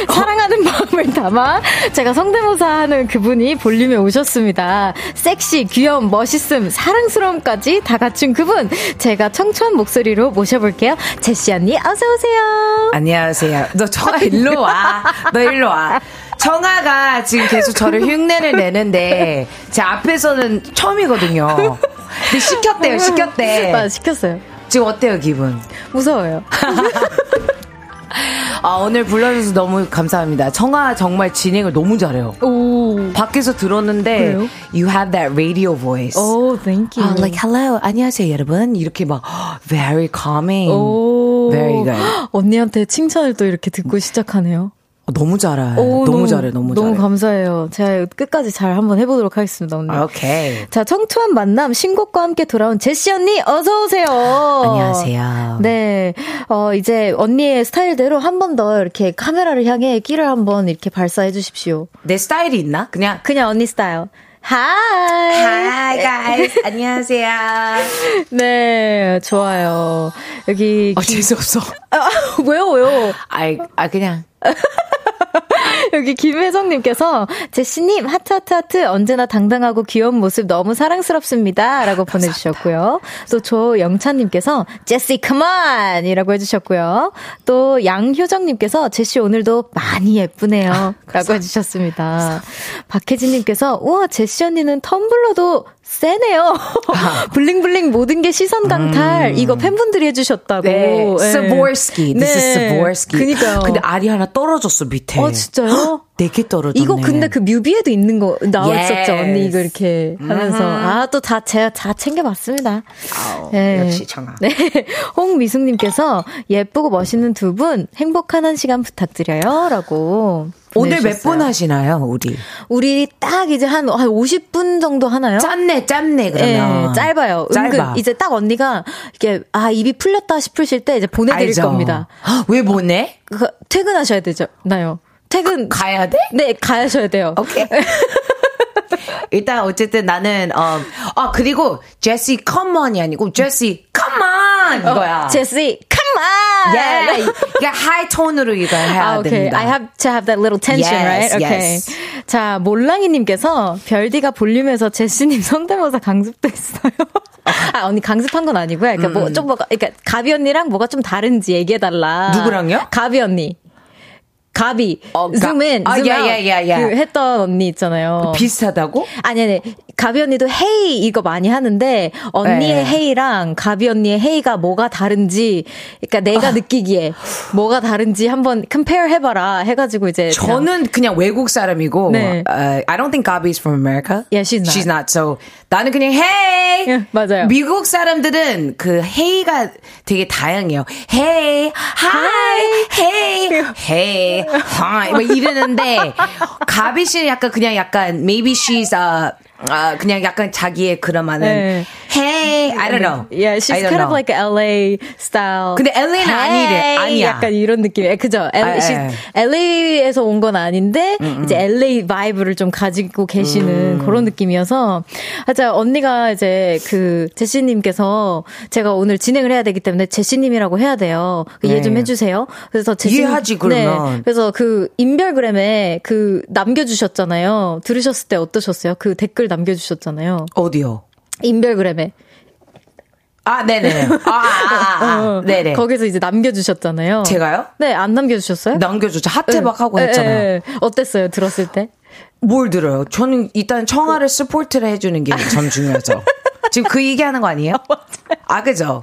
사랑하는 마음을 담아 제가 성대모사하는 그분이 볼륨에 오셨습니다. 섹시, 귀여움, 멋있음, 사랑스러움까지 다 갖춘 그분, 제가 청초한 목소리로 모셔볼게요. 제시 언니 어서 오세요. 안녕하세요. 너 청아 일로 와. 너 일로 와. 청아가 지금 계속 저를 흉내를 내는데 제 앞에서는 처음이거든요. 근데 시켰대요. 시켰대. 맞아, 시켰어요. 지금 어때요 기분? 무서워요. 아, 오늘 불러주셔서 너무 감사합니다. 청아 정말 진행을 너무 잘해요. 오. 밖에서 들었는데 그래요? You have that radio voice. Oh, thank you. Uh, like hello, 안녕하세요 여러분. 이렇게 막 very calming. 오. Very good. 언니한테 칭찬을 또 이렇게 듣고 시작하네요. 너무 잘해. 오, 너무, 너무 잘해. 너무 잘해. 너무 감사해요. 제가 끝까지 잘 한번 해보도록 하겠습니다, 언니. 오케이. 자, 청초한 만남 신곡과 함께 돌아온 제시 언니 어서 오세요. 안녕하세요. 네, 어, 이제 언니의 스타일대로 한 번 더 이렇게 카메라를 향해 끼를 한번 이렇게 발사해 주십시오. 내 스타일이 있나? 그냥 그냥 언니 스타일. Hi. Hi, guys. 안녕하세요. 네, 좋아요. 여기. 아, 재수없어. 아, 왜요, 왜요? 아이, 아, 그냥. 여기 김혜정님께서 제시님 하트 하트 하트 언제나 당당하고 귀여운 모습 너무 사랑스럽습니다 라고 보내주셨고요. 또 조영찬님께서 제시 come on 이라고 해주셨고요. 또 양효정님께서 제시 오늘도 많이 예쁘네요 아, 라고 해주셨습니다. 박혜진님께서 우와 제시 언니는 텀블러도 세네요. 블링블링 모든 게 시선 강탈. 음. 이거 팬분들이 해주셨다고. 네. 네. Savorsky. This 네. is Savorsky. 그니까요. 근데 알이 하나 떨어졌어, 밑에. 아, 진짜요? 네개 떨어졌네. 이거 근데 그 뮤비에도 있는 거 나왔었죠. Yes. 언니 이거 이렇게 하면서. 음. 아, 또 다, 제가 다 챙겨봤습니다. 아우, 네. 역시 청아. 네. 홍미숙님께서 예쁘고 멋있는 두 분 행복한 한 시간 부탁드려요. 라고. 오늘 몇 분 하시나요, 우리? 우리 딱 이제 한, 한 오십 분 정도 하나요? 짧네, 짧네, 그러면. 네, 짧아요. 짧아. 은근 이제 딱 언니가, 이렇게, 아, 입이 풀렸다 싶으실 때 이제 보내드릴 알죠. 겁니다. 왜 보내? 그, 퇴근하셔야 되죠, 나요. 퇴근. 아, 가야 돼? 네, 가셔야 돼요. 오케이. 일단, 어쨌든 나는, 어, 아, 그리고, 제시, come on이 아니고, 제시, come on! 이거야. 어, 제시, come on! Yeah. 이게 하이 톤으로 이거 해야 아, okay. 됩니다. I have to have that little tension, yes, right? Okay. Yes. 자, 몰랑이님께서, 별디가 볼륨에서 제시님 성대모사 강습도 했어요. 아, 언니 강습한 건 아니고요. 그러니까 음. 뭐, 좀, 뭐가, 그러니까, 가비 언니랑 뭐가 좀 다른지 얘기해달라. 누구랑요? 가비 언니. 가비, 어, 줌인, 아, 줌아웃 예, 예, 예. 그 했던 언니 있잖아요. 비슷하다고? 아니, 아니. 가비 언니도 헤이 이거 많이 하는데 언니의 네. 헤이랑 가비 언니의 헤이가 뭐가 다른지 그러니까 내가 아. 느끼기에 뭐가 다른지 한번 compare 해봐라 해가지고 이제 저는 그냥, 그냥 외국 사람이고 네. uh, I don't think Gabi is from America. Yeah, she's not. She's not. So 나는 그냥 헤이. Hey! 맞아요. 미국 사람들은 그 헤이가 되게 다양해요. 헤이, 하이, 헤이, 헤이. 하이 막 이러는데 가비 씨는 약간 그냥 약간 maybe she's a uh, 그냥 약간 자기의 그러면은 hey I don't know yeah she's kind know. of like 엘에이 style 근데 엘에이는 hey, 아니래 아니야 약간 이런 느낌이야 그죠 엘에이, 아, 엘에이에서 온 건 아닌데 음, 이제 엘에이 바이브를 좀 가지고 계시는 음. 그런 느낌이어서 하자 언니가 이제 그 제시님께서 제가 오늘 진행을 해야 되기 때문에 제시님이라고 해야 돼요 네. 이해 좀 해주세요 그래서 제시님, 이해하지 그러면 네, 그래서 그 인별그램에 그 남겨주셨잖아요. 들으셨을 때 어떠셨어요? 그 댓글 남겨주셨잖아요. 어디요? 인별그램에. 아, 네네. 아, 아, 아, 어, 네네. 거기서 이제 남겨주셨잖아요. 제가요? 네, 안 남겨주셨어요? 남겨주죠. 하트박 하고 했잖아요. 에, 에. 어땠어요? 들었을 때? 뭘 들어요? 저는 일단 청아를 스포트를 해주는 게 참 중요하죠. 지금 그 얘기하는 거 아니에요? 아, 그죠?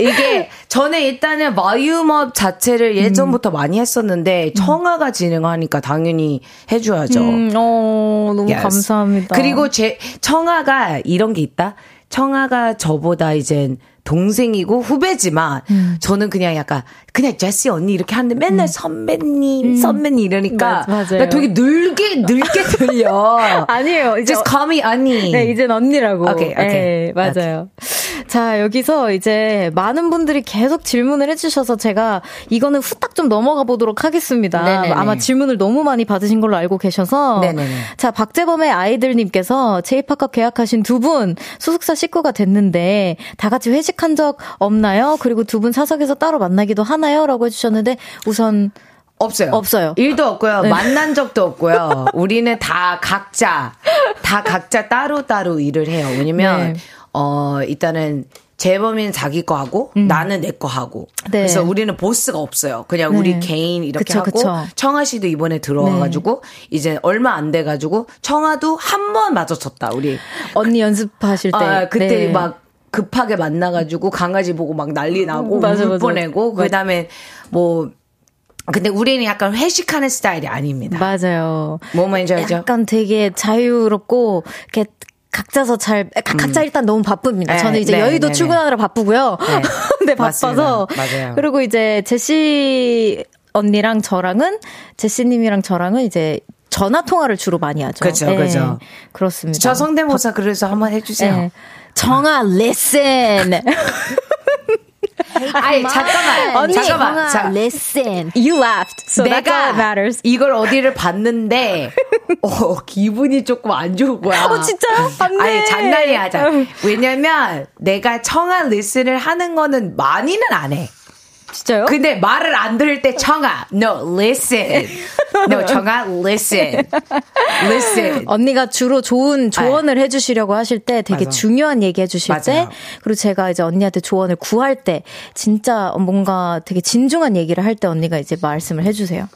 이게 저는 일단은 마이음업 자체를 예전부터 음. 많이 했었는데 청아가 진행하니까 당연히 해줘야죠. 음, 어, 너무 yes. 감사합니다. 그리고 제 청아가 이런 게 있다. 청아가 저보다 이젠 동생이고 후배지만 음. 저는 그냥 약간 그냥 제시 언니 이렇게 하는데 맨날 음. 선배님 음. 선배님 이러니까 맞, 나 되게 늙게 늙게 들려. 아니에요. 이제 Just call me 언니. 네, 이젠 언니라고. 오케이, 오케이. 네, 맞아요. 맞아. 자, 여기서 이제 많은 분들이 계속 질문을 해주셔서 제가 이거는 후딱 좀 넘어가 보도록 하겠습니다. 네네네. 아마 질문을 너무 많이 받으신 걸로 알고 계셔서. 네네네. 자, 박재범의 아이들님께서 제이팝과 계약하신 두 분 소속사 식구가 됐는데 다 같이 회식한 적 없나요? 그리고 두 분 사석에서 따로 만나기도 하나요? 라고 해주셨는데 우선 없어요. 없어요. 일도 없고요. 네. 만난 적도 없고요. 우리는 다 각자, 다 각자 따로따로 일을 해요. 왜냐면, 네. 어, 일단은, 재범이는 자기 거 하고, 음. 나는 내 거 하고. 네. 그래서 우리는 보스가 없어요. 그냥 네. 우리 개인 이렇게 그쵸, 하고. 그쵸. 청아 씨도 이번에 들어와가지고, 네. 이제 얼마 안 돼가지고, 청아도 한 번 마주쳤다, 우리. 언니 연습하실 때. 아, 그때 네. 막. 급하게 만나가지고 강아지 보고 막 난리 나고 울 뻔내고 그다음에 뭐 근데 우리는 약간 회식하는 스타일이 아닙니다. 맞아요. 뭐 뭔지 알죠? 약간 되게 자유롭고 이렇게 각자서 잘 각자 음. 일단 너무 바쁩니다. 네, 저는 이제 네, 여의도 네, 출근하느라 네. 바쁘고요. 네, 네 바빠서 맞아요. 그리고 이제 제시 언니랑 저랑은 제시님이랑 저랑은 이제 전화 통화를 주로 많이 하죠. 그렇죠, 네, 그렇죠. 그렇습니다. 저 성대모사 그래서 한번 해주세요. 네. 정아, listen. 아니 잠깐만, 언니, 잠깐만. 정아, listen. You laughed. So 내가 matters. 이걸 어디를 봤는데, 어 기분이 조금 안 좋은 거야. 어 진짜? 맞네. 아니 장난이 하자. 왜냐면 내가 청아, listen을 하는 거는 많이는 안 해. 진짜요? 근데 말을 안 들을 때 청아, no, listen. no, 청아, listen. listen. 언니가 주로 좋은 조언을 아. 해주시려고 하실 때 되게 맞아. 중요한 얘기 해주실 맞아요. 때 그리고 제가 이제 언니한테 조언을 구할 때 진짜 뭔가 되게 진중한 얘기를 할 때 언니가 이제 말씀을 해주세요.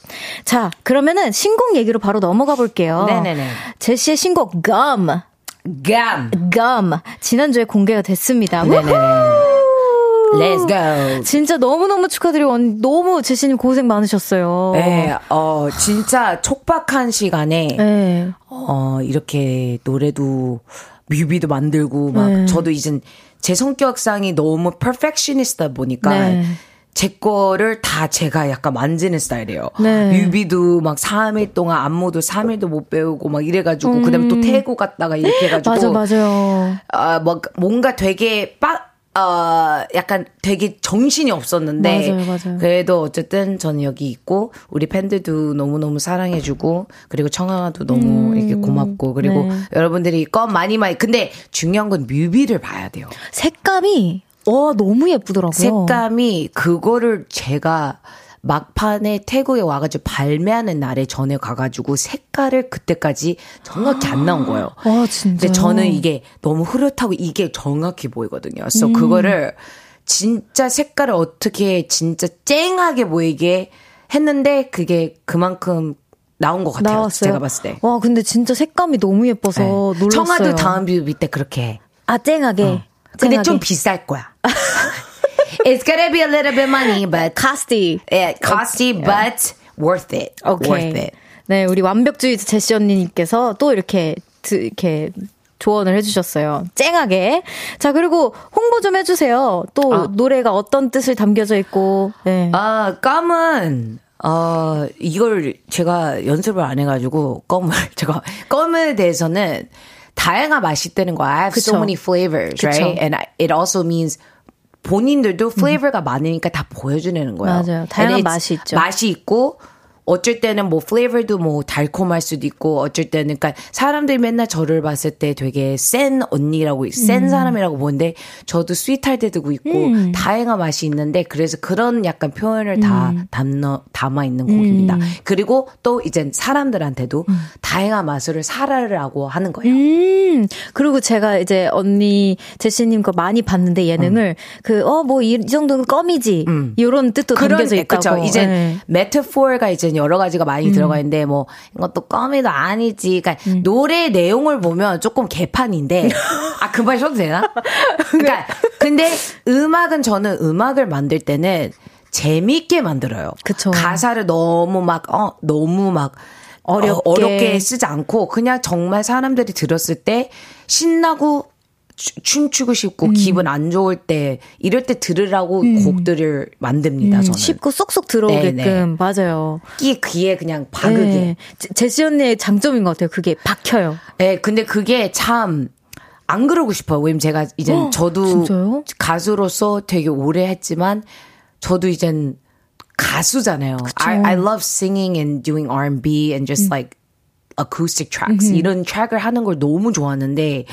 자, 그러면은 신곡 얘기로 바로 넘어가 볼게요. 네네네. 제시의 신곡 Gum. Gum. Gum. 지난주에 공개가 됐습니다. 네네네. 우후! Let's go. 진짜 너무너무 축하드리고, 너무 제시님 고생 많으셨어요. 네, 어, 진짜 촉박한 시간에, 네. 어, 이렇게 노래도, 뮤비도 만들고, 막, 네. 저도 이젠 제 성격상이 너무 퍼펙셔니스트다 보니까, 네. 제 거를 다 제가 약간 만지는 스타일이에요. 네. 뮤비도 막 삼 일 동안 안무도 삼 일도 못 배우고 막 이래가지고, 음. 그 다음에 또 태국 갔다가 이렇게 해가지고. 맞아, 맞아요. 아, 막, 뭔가 되게 빡, 어, 약간 되게 정신이 없었는데. 맞아요, 맞아요. 그래도 어쨌든 저는 여기 있고, 우리 팬들도 너무너무 사랑해주고, 그리고 청아도 너무 음, 이렇게 고맙고, 그리고 네. 여러분들이 껌 많이 많이, 근데 중요한 건 뮤비를 봐야 돼요. 색감이, 어, 너무 예쁘더라고요. 색감이, 그거를 제가, 막판에 태국에 와가지고 발매하는 날에 전에 가가지고 색깔을 그때까지 정확히 안 나온 거예요. 아, 진짜. 근데 저는 이게 너무 흐릿하고 이게 정확히 보이거든요. 그래서 음. 그거를 진짜 색깔을 어떻게 진짜 쨍하게 보이게 했는데 그게 그만큼 나온 것 같아요. 나왔어요? 제가 봤을 때. 와, 근데 진짜 색감이 너무 예뻐서 네. 놀랐어요. 청아도 다음 뮤비 때 그렇게 해. 아, 쨍하게? 어. 쨍하게. 근데 좀 비쌀 거야. It's gonna be a little bit money, but costly. Yeah, costly, okay. but worth it. Okay. Worth it. 네, 우리 완벽주의 제시 언니님께서 또 이렇게 이렇게 조언을 해주셨어요. 쨍하게. 자, 그리고 홍보 좀 해주세요. 또 아. 노래가 어떤 뜻을 담겨져 있고. 네. 아, 껌은 어 이걸 제가 연습을 안 해가지고 껌을 제가 껌에 대해서는 다양한 맛이 뜨는 거야. I have 그쵸. so many flavors, 그쵸. right? And I, it also means 본인들도 플레이버가 음. 많으니까 다 보여주는 거예요. 맞아요. 다양한 맛이 있죠. 맛이 있고 어쩔 때는 뭐 플레이버도 뭐 달콤할 수도 있고 어쩔 때는 그러니까 사람들이 맨날 저를 봤을 때 되게 센 언니라고 음. 센 사람이라고 보는데 저도 스윗할 때도 있고 음. 다양한 맛이 있는데 그래서 그런 약간 표현을 다 음. 담아, 담아 있는 곡입니다. 음. 그리고 또 이제 사람들한테도 음. 다양한 맛을 살아라고 하는 거예요. 음. 그리고 제가 이제 언니 제시님 거 많이 봤는데 예능을 음. 그 어 뭐 이 정도는 껌이지 음. 이런 뜻도 그런, 담겨져 있다고. 그렇죠. 이제 네. 메타포가 이제 여러 가지가 많이 음. 들어가 있는데 뭐 이것도 껌이도 아니지. 그러니까 음. 노래 내용을 보면 조금 개판인데 아 그만 쉬어도 되나? 그러니까 근데 음악은 저는 음악을 만들 때는 재미있게 만들어요. 그쵸. 가사를 너무 막 어 너무 막 어렵게. 어, 어렵게 쓰지 않고 그냥 정말 사람들이 들었을 때 신나고 춤추고 싶고 음. 기분 안 좋을 때 이럴 때 들으라고 음. 곡들을 만듭니다. 음. 저는 쉽고 쏙쏙 들어오게끔. 네네. 맞아요. 귀에 귀에 그냥 박으게. 네. 제시 언니의 장점인 것 같아요. 그게 박혀요. 네, 근데 그게 참 안 그러고 싶어요. 왜냐면 제가 이제 어, 저도 진짜요? 가수로서 되게 오래 했지만 저도 이젠 가수잖아요. I, I love singing and doing R and B and just 음. like acoustic tracks. 음흠. 이런 트랙을 하는 걸 너무 좋았는데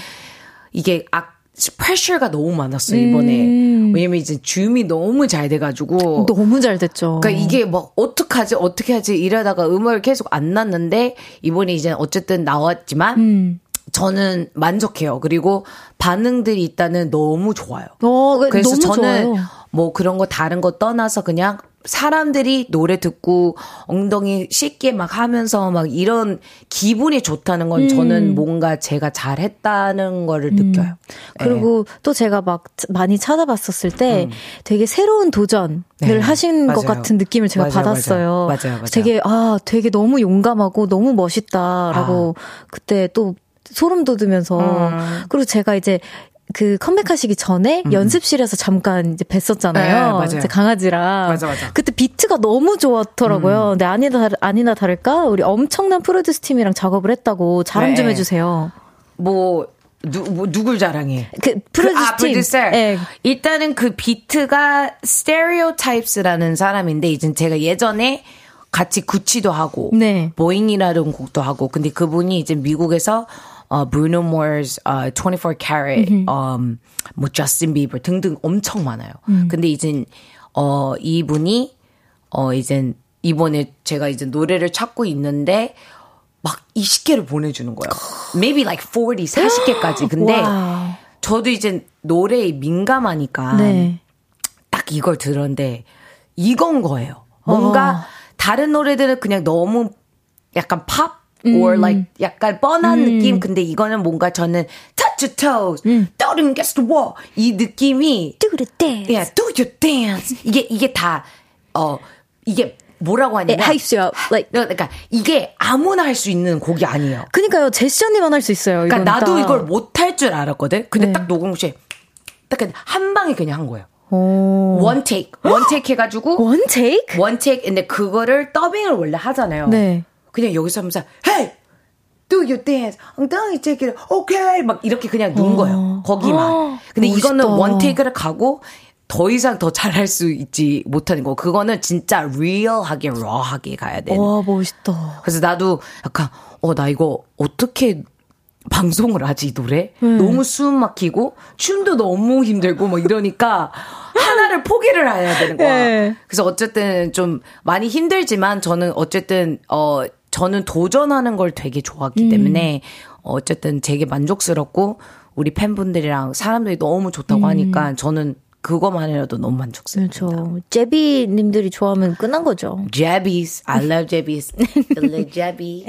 이게 악 프레셔가 너무 많았어요, 이번에. 음. 왜냐면 이제 줌이 너무 잘 돼가지고. 너무 잘 됐죠. 그러니까 이게 막, 어떡하지, 어떻게 하지, 이러다가 음악을 계속 안 났는데, 이번에 이제 어쨌든 나왔지만, 음. 저는 만족해요. 그리고 반응들이 일단은 너무 좋아요. 어, 그래서 너무 저는 좋아요. 뭐 그런 거 다른 거 떠나서 그냥 사람들이 노래 듣고 엉덩이 쉽게 막 하면서 막 이런 기분이 좋다는 건 음. 저는 뭔가 제가 잘했다는 거를 음. 느껴요. 그리고 네. 또 제가 막 많이 찾아봤었을 때 음. 되게 새로운 도전을 네. 하신 맞아요. 것 같은 느낌을 제가 맞아요. 받았어요. 맞아요. 맞아요. 맞아요. 되게 아 되게 너무 용감하고 너무 멋있다라고 아. 그때 또 소름 돋으면서 음. 그리고 제가 이제 그 컴백하시기 전에 음. 연습실에서 잠깐 이제 뵀었잖아요. 네, 맞아요. 이제 강아지랑. 맞아, 맞아. 그때 비트가 너무 좋았더라고요. 음. 근데 아니나, 아니나 다를까? 우리 엄청난 프로듀스 팀이랑 작업을 했다고 자랑 네. 좀 해주세요. 뭐, 누, 뭐, 누굴 자랑해? 그 프로듀스 그, 아, 팀. 프로듀서. 네. 일단은 그 비트가 스테레오타입스라는 사람인데, 이제 제가 예전에 같이 구치도 하고, 네. 보잉이라는 곡도 하고, 근데 그분이 이제 미국에서 어, Bruno Mars, 어, twenty-four karat, 음, 뭐, Justin Bieber 등등 엄청 많아요. 음. 근데 이제, 어, 이분이, 어, 이제, 이번에 제가 이제 노래를 찾고 있는데, 막 스무 개를 보내주는 거예요. Maybe like forty, forty 개까지. 근데, 저도 이제 노래에 민감하니까, 네. 딱 이걸 들었는데, 이건 거예요. 뭔가, 어. 다른 노래들은 그냥 너무 약간 팝? or 음. like 약간 뻔한 음. 느낌. 근데 이거는 뭔가 저는 touch your toes, 음. throw them against the wall 이 느낌이 do your dance, yeah, do your dance. 이게 이게 다 어 이게 뭐라고 하냐? 할 수요. Like 그러니까 이게 아무나 할 수 있는 곡이 아니에요. 그러니까요, 제시 언니만 할 수 있어요. 그러니까 나도 딱. 이걸 못 할 줄 알았거든. 근데 네. 딱 녹음실 딱 한 방에 그냥 한 거예요. 오. one take, one take 해가지고 one take, one take. 근데 그거를 더빙을 원래 하잖아요. 네. 그냥 여기서 하면서 Hey! Do your dance. 엉덩이 체크를 오케이! 막 이렇게 그냥 놓은 거예요. 거기만. 근데 멋있다. 이거는 원테이크를 가고 더 이상 더 잘할 수 있지 못하는 거. 그거는 진짜 리얼하게 raw하게 가야 돼. 와 멋있다. 그래서 나도 약간 어 나 이거 어떻게 방송을 하지 이 노래? 음. 너무 숨 막히고 춤도 너무 힘들고 막 이러니까 하나를 포기를 해야 되는 거야. 네. 그래서 어쨌든 좀 많이 힘들지만 저는 어쨌든 어 저는 도전하는 걸 되게 좋아하기 음. 때문에 어쨌든 되게 만족스럽고 우리 팬분들이랑 사람들이 너무 좋다고 음. 하니까 저는 그거만이라도 너무 만족스럽습니다. 그렇죠. 제비님들이 좋아하면 끝난 거죠. 제비스. I love 제비스. I love 제비.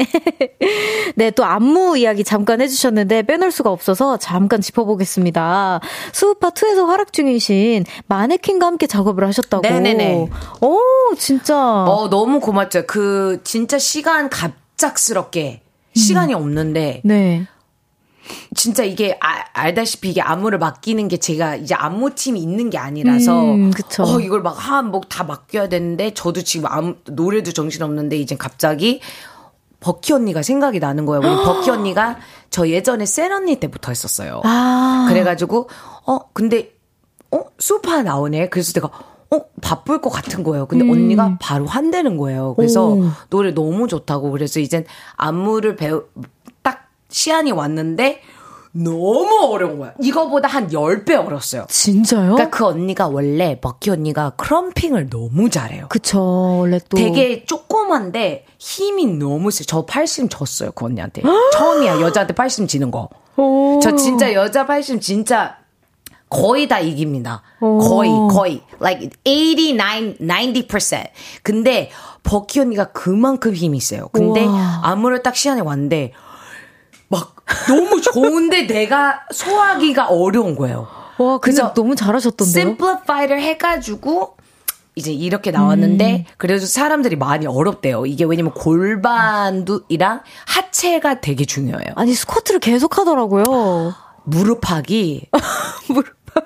네, 또 안무 이야기 잠깐 해주셨는데 빼놓을 수가 없어서 잠깐 짚어보겠습니다. 수우파 투에서 활약 중이신 마네킹과 함께 작업을 하셨다고. 네네네. 오, 진짜. 어, 너무 고맙죠. 그 진짜 시간 갑작스럽게 음. 시간이 없는데 네. 진짜 이게 아, 알다시피 이게 안무를 맡기는 게 제가 이제 안무팀이 있는 게 아니라서 음, 어, 이걸 막 한 뭐 다 맡겨야 되는데 저도 지금 아무, 노래도 정신없는데 이제 갑자기 버키 언니가 생각이 나는 거예요. 우리 버키 언니가 저 예전에 센 언니 때부터 했었어요. 아. 그래가지고 어 근데 어 수파 나오네. 그래서 내가 어 바쁠 것 같은 거예요. 근데 음. 언니가 바로 한대는 거예요. 그래서 오. 노래 너무 좋다고. 그래서 이젠 안무를 배우 시안이 왔는데 너무 어려운 거야. 이거보다 한 열 배 어려웠어요. 진짜요? 그러니까 그 언니가 원래 버키 언니가 크럼핑을 너무 잘해요. 그쵸. 원래 또 되게 조그만데 힘이 너무 세. 저 팔심 졌어요 그 언니한테. 처음이야 여자한테 팔심 지는 거. 오. 저 진짜 여자 팔심 진짜 거의 다 이깁니다. 오. 거의 거의 like eighty-nine, ninety percent. 근데 버키 언니가 그만큼 힘이 세요. 근데 우와. 안무를 딱 시안에 왔는데 막 너무 좋은데 내가 소화하기가 어려운 거예요. 와, 그래서 너무 잘하셨던데요. 심플리파이를 해가지고 이제 이렇게 나왔는데 음. 그래서 사람들이 많이 어렵대요. 이게 왜냐면 골반이랑 하체가 되게 중요해요. 아니 스쿼트를 계속 하더라고요. 무릎팍이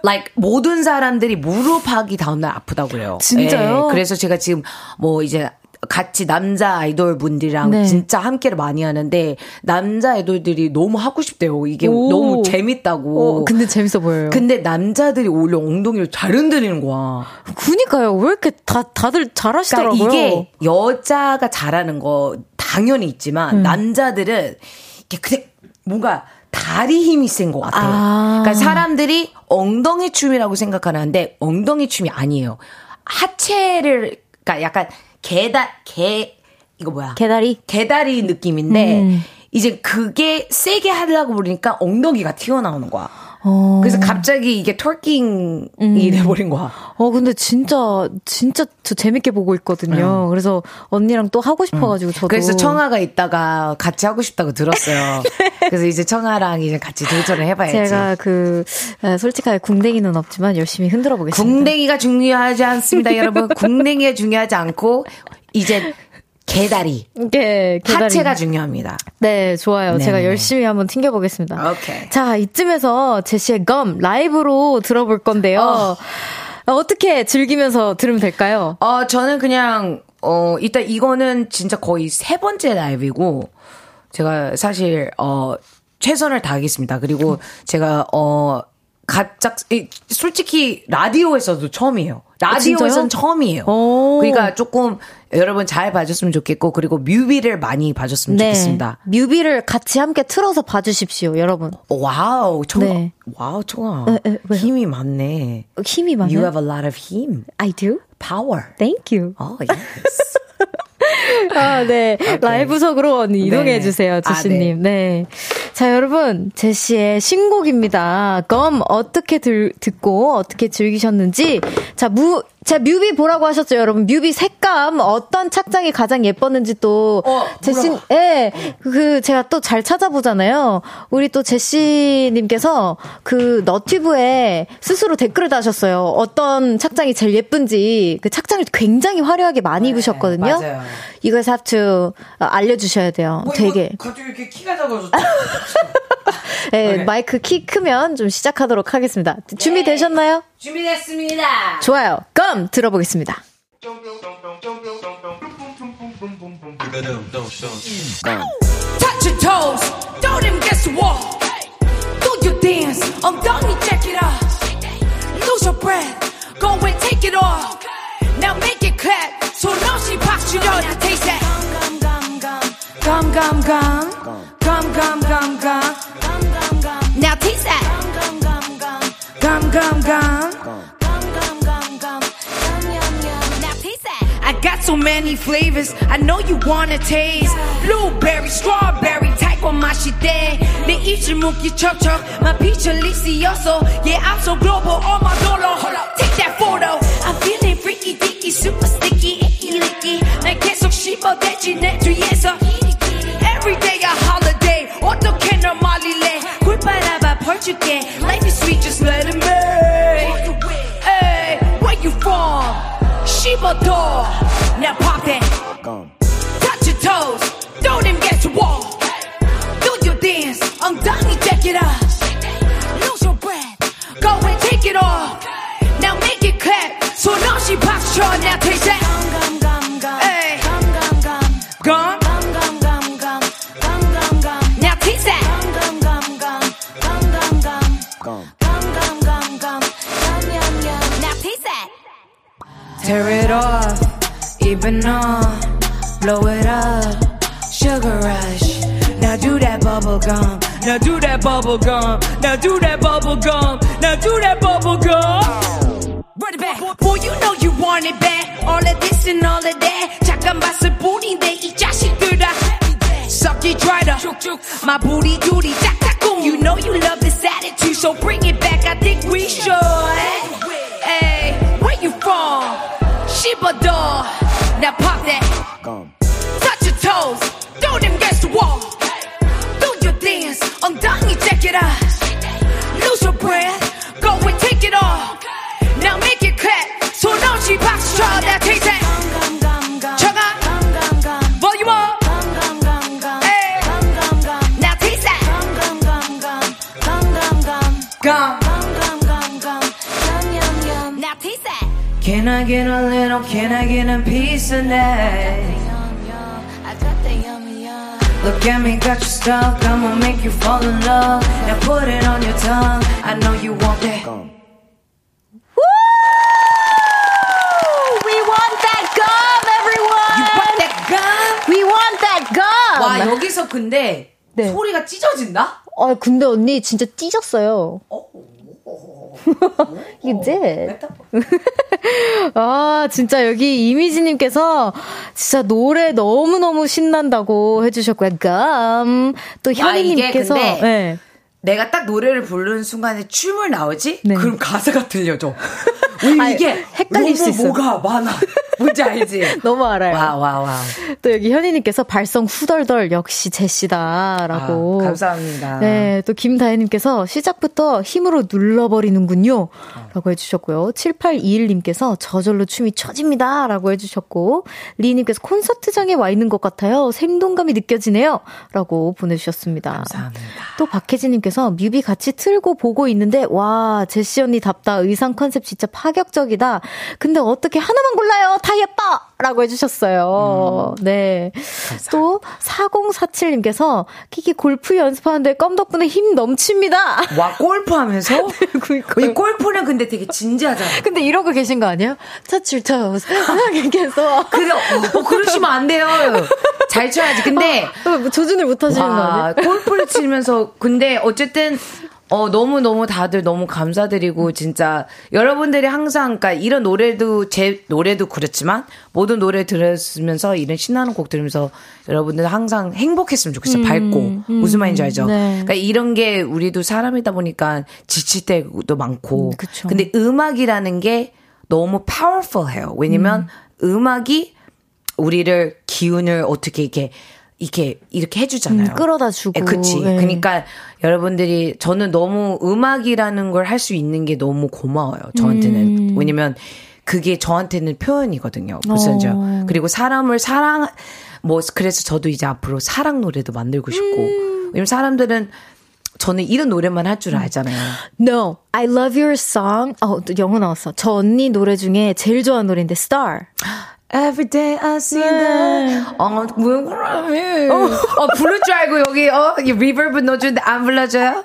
like 모든 사람들이 무릎팍이 다음날 아프다고 그래요. 진짜요? 예, 그래서 제가 지금 뭐 이제 같이 남자 아이돌 분들이랑 네. 진짜 함께를 많이 하는데 남자 아이돌들이 너무 하고 싶대요. 이게 오. 너무 재밌다고. 오, 근데 재밌어 보여요. 근데 남자들이 오히려 엉덩이를 잘 흔들리는 거야. 그니까요. 왜 이렇게 다, 다들 잘하시더라고요. 그러니까 이게 여자가 잘하는 거 당연히 있지만 음. 남자들은 이게 그냥 뭔가 다리 힘이 센 것 같아요. 아. 그러니까 사람들이 엉덩이 춤이라고 생각하는데 엉덩이 춤이 아니에요. 하체를 그러니까 약간 개다 개 이거 뭐야? 개다리 개다리 느낌인데 음. 이제 그게 세게 하려고 그러니까 엉덩이가 튀어나오는 거야. 어. 그래서 갑자기 이게 털킹이 음. 돼버린 거야. 어 근데 진짜 진짜 저 재밌게 보고 있거든요. 음. 그래서 언니랑 또 하고 싶어가지고 음. 저도. 그래서 청아가 있다가 같이 하고 싶다고 들었어요. 그래서 이제 청아랑 이제 같이 도전을 해봐야지. 제가 그 솔직하게 궁뎅이는 없지만 열심히 흔들어 보겠습니다. 궁뎅이가 중요하지 않습니다, 여러분. 궁뎅이가 중요하지 않고 이제. 개다리. 네, 개다리. 하체가 중요합니다. 네, 좋아요. 네네. 제가 열심히 한번 튕겨보겠습니다. 오케이. 자, 이쯤에서 제시의 Gum 라이브로 들어볼 건데요. 어. 어떻게 즐기면서 들으면 될까요? 어, 저는 그냥, 어, 일단 이거는 진짜 거의 세 번째 라이브이고, 제가 사실, 어, 최선을 다하겠습니다. 그리고 제가, 어, 갑작, 솔직히 라디오에서도 처음이에요. 라디오에서는 아, 처음이에요. 오. 그러니까 조금 여러분 잘 봐줬으면 좋겠고 그리고 뮤비를 많이 봐줬으면 네. 좋겠습니다. 뮤비를 같이 함께 틀어서 봐주십시오, 여러분. 와우, 청아. 네. 와우, 청아. 에, 에, 힘이 많네. 힘이 많네. You have a lot of 힘. I do. Power. Thank you. Oh, yes. 아, 네. Okay. 라이브석으로 이동해 주세요, 네. 제시님. 아, 네. 네. 자, 여러분. 제시의 신곡입니다. Gum 어떻게 들, 듣고 어떻게 즐기셨는지. 자, 무, 자, 뮤비 보라고 하셨죠, 여러분. 뮤비 색감 어떤 착장이 가장 예뻤는지 또. 어, 제시, 예. 그, 제가 또 잘 찾아보잖아요. 우리 또 제시님께서 그 너튜브에 스스로 댓글을 다셨어요. 어떤 착장이 제일 예쁜지. 그 착장을 굉장히 화려하게 많이 네, 입으셨거든요. 맞아요. 이걸 삽투 알려주셔야 돼요. 뭐, 되게. 갑자기 이렇게 키가 작아졌다. 네, 네. 마이크 키 크면 좀 시작하도록 하겠습니다. 네. 준비되셨나요? 준비됐습니다. 좋아요. 그럼 들어보겠습니다. Touch your toes, throw them against the wall. Do your dance, 엉덩이 check it out. Lose your breath, go and take it all. Now make it clap. 소름 없이 박수 여자 taste that. Gum gum gum gum gum gum gum gum. Now taste that. Gum gum gum gum gum gum gum. Now taste that. I got so many flavors. I know you wanna taste. Blueberry, strawberry, type on my shit there. 내 입술 묶이 척척. My peach and lips also. Yeah, I'm so global. All my dollar. Hold up, take that photo. I'm feeling freaky, dicky, super sticky. 날 계속 씹어대지 내 뒤에서 Everyday a holiday 어떻게 널 말릴래 굴 바라봐 벌줄게 Life is sweet just let it make Hey, where you from 씹어둬 Now pop that Touch your toes Throw them against the wall Do your dance 엉덩이 check it out Lose your breath Go and take it all Now make it clap 손 없이 박수 쳐 Now taste that Tear it off, even on, blow it up, sugar rush. Now do that bubble gum, now do that bubble gum, now do that bubble gum, now do that bubble gum. Run it back, boy, you know you want it back. All of this and all of that. 잠깐 봤을 뿐인데 이 자식들아. Suck it, try to, my booty duty, 짝짝 boom. You know you love this attitude, so bring it back. I think we should. Hey, where you from? Shibador, now pop that. Touch your toes, throw them against the wall. Do your dance, 엉덩이 check it out. Lose your breath, go and take it all. Now make it clap, 손 없이 박수 쳐, now taste that. 청아, volume up. Hey, now taste that. Gum. Can I get a little, can I get a piece of that? I got the yum yum. Look at me, got you stuck. I'ma make you fall in love. Now put it on your tongue. I know you want that. Gum. Woo! We want that gum, everyone. You want that gum? We want that gum. 와, 여기서 근데 네. 소리가 찢어진다? 아, 근데 언니 진짜 찢었어요. 어? You did. 아, 진짜 여기 이미지님께서 진짜 노래 너무너무 신난다고 해주셨고요. Gum. 또 현희님께서. 아, 이게 근데 네. 내가 딱 노래를 부르는 순간에 춤을 나오지? 네. 그럼 가사가 들려져. 아, 이게 헷갈릴 수 있어. 뭐가 많아. 뭔지 알지? 너무 알아요. 와, 와, 와. 또 여기 현희님께서 발성 후덜덜 역시 제시다라고. 아, 감사합니다. 네, 또 김다혜님께서 시작부터 힘으로 눌러버리는군요. 어. 라고 해주셨고요. 칠팔이일님께서 저절로 춤이 처집니다. 라고 해주셨고. 리님께서 콘서트장에 와 있는 것 같아요. 생동감이 느껴지네요. 라고 보내주셨습니다. 감사합니다. 또 박혜진님께서 뮤비 같이 틀고 보고 있는데, 와, 제시 언니 답다. 의상 컨셉 진짜 파격적이다. 근데 어떻게 하나만 골라요? 다 예뻐! 라고 해주셨어요. 음. 네. 감사합니다. 또 사공사칠님께서 키키 골프 연습하는데 껌 덕분에 힘 넘칩니다. 와, 골프하면서? 이 골프는 근데 되게 진지하잖아. 근데 이러고 계신 거 아니에요? 터치 터스. 계속. 근데 어, 그러시면 안 돼요. 잘 쳐야지. 근데 어, 조준을 못 하시는 거 아니에요? 골프를 치면서 근데 어쨌든 어, 너무너무 다들 너무 감사드리고, 진짜, 여러분들이 항상, 그니까, 이런 노래도, 제 노래도 그렇지만, 모든 노래 들으면서, 이런 신나는 곡 들으면서, 여러분들 항상 행복했으면 좋겠어요. 음, 밝고. 음, 무슨 말인지 알죠? 네. 그니까, 이런 게, 우리도 사람이다 보니까, 지칠 때도 많고. 음, 그쵸. 근데 음악이라는 게 너무 파워풀해요. 왜냐면, 음. 음악이, 우리를, 기운을 어떻게 이렇게, 이렇게 이렇게 해주잖아요. 음, 끌어다 주고. 에, 그치. 네. 그러니까 여러분들이 저는 너무 음악이라는 걸 할 수 있는 게 너무 고마워요. 저한테는. 음. 왜냐면 그게 저한테는 표현이거든요. 그래서 이제 그리고 사람을 사랑 뭐 그래서 저도 이제 앞으로 사랑 노래도 만들고 싶고. 음. 왜냐면 사람들은 저는 이런 노래만 할 줄 알잖아요. No, I love your song. 어, 영어 나왔어. 저 언니 노래 중에 제일 좋아하는 노래인데 Star. Every day I see that. 어, 뭐라며. 어, 부를 줄 알고 여기, 어, 이 리버브 넣어주는데 안 불러줘요?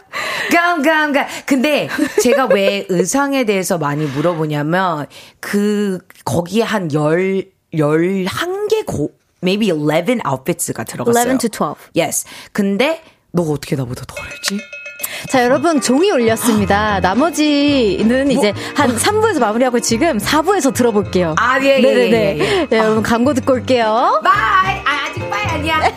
Gum, gum, gum. 근데 제가 왜 의상에 대해서 많이 물어보냐면, 그, 거기에 한 열, 열한 개 고, maybe eleven outfits가 들어갔어요. eleven to twelve. Yes. 근데, 너 어떻게 나보다 더 알지? 자, 여러분, 종이 올렸습니다. 나머지는 이제 뭐? 한 삼 부에서 마무리하고 지금 사 부에서 들어볼게요. 아, 예, 예. 네네네. 예, 예, 예. 네, 여러분, 광고 듣고 올게요. 바이! 아, 아직 바이 아니야.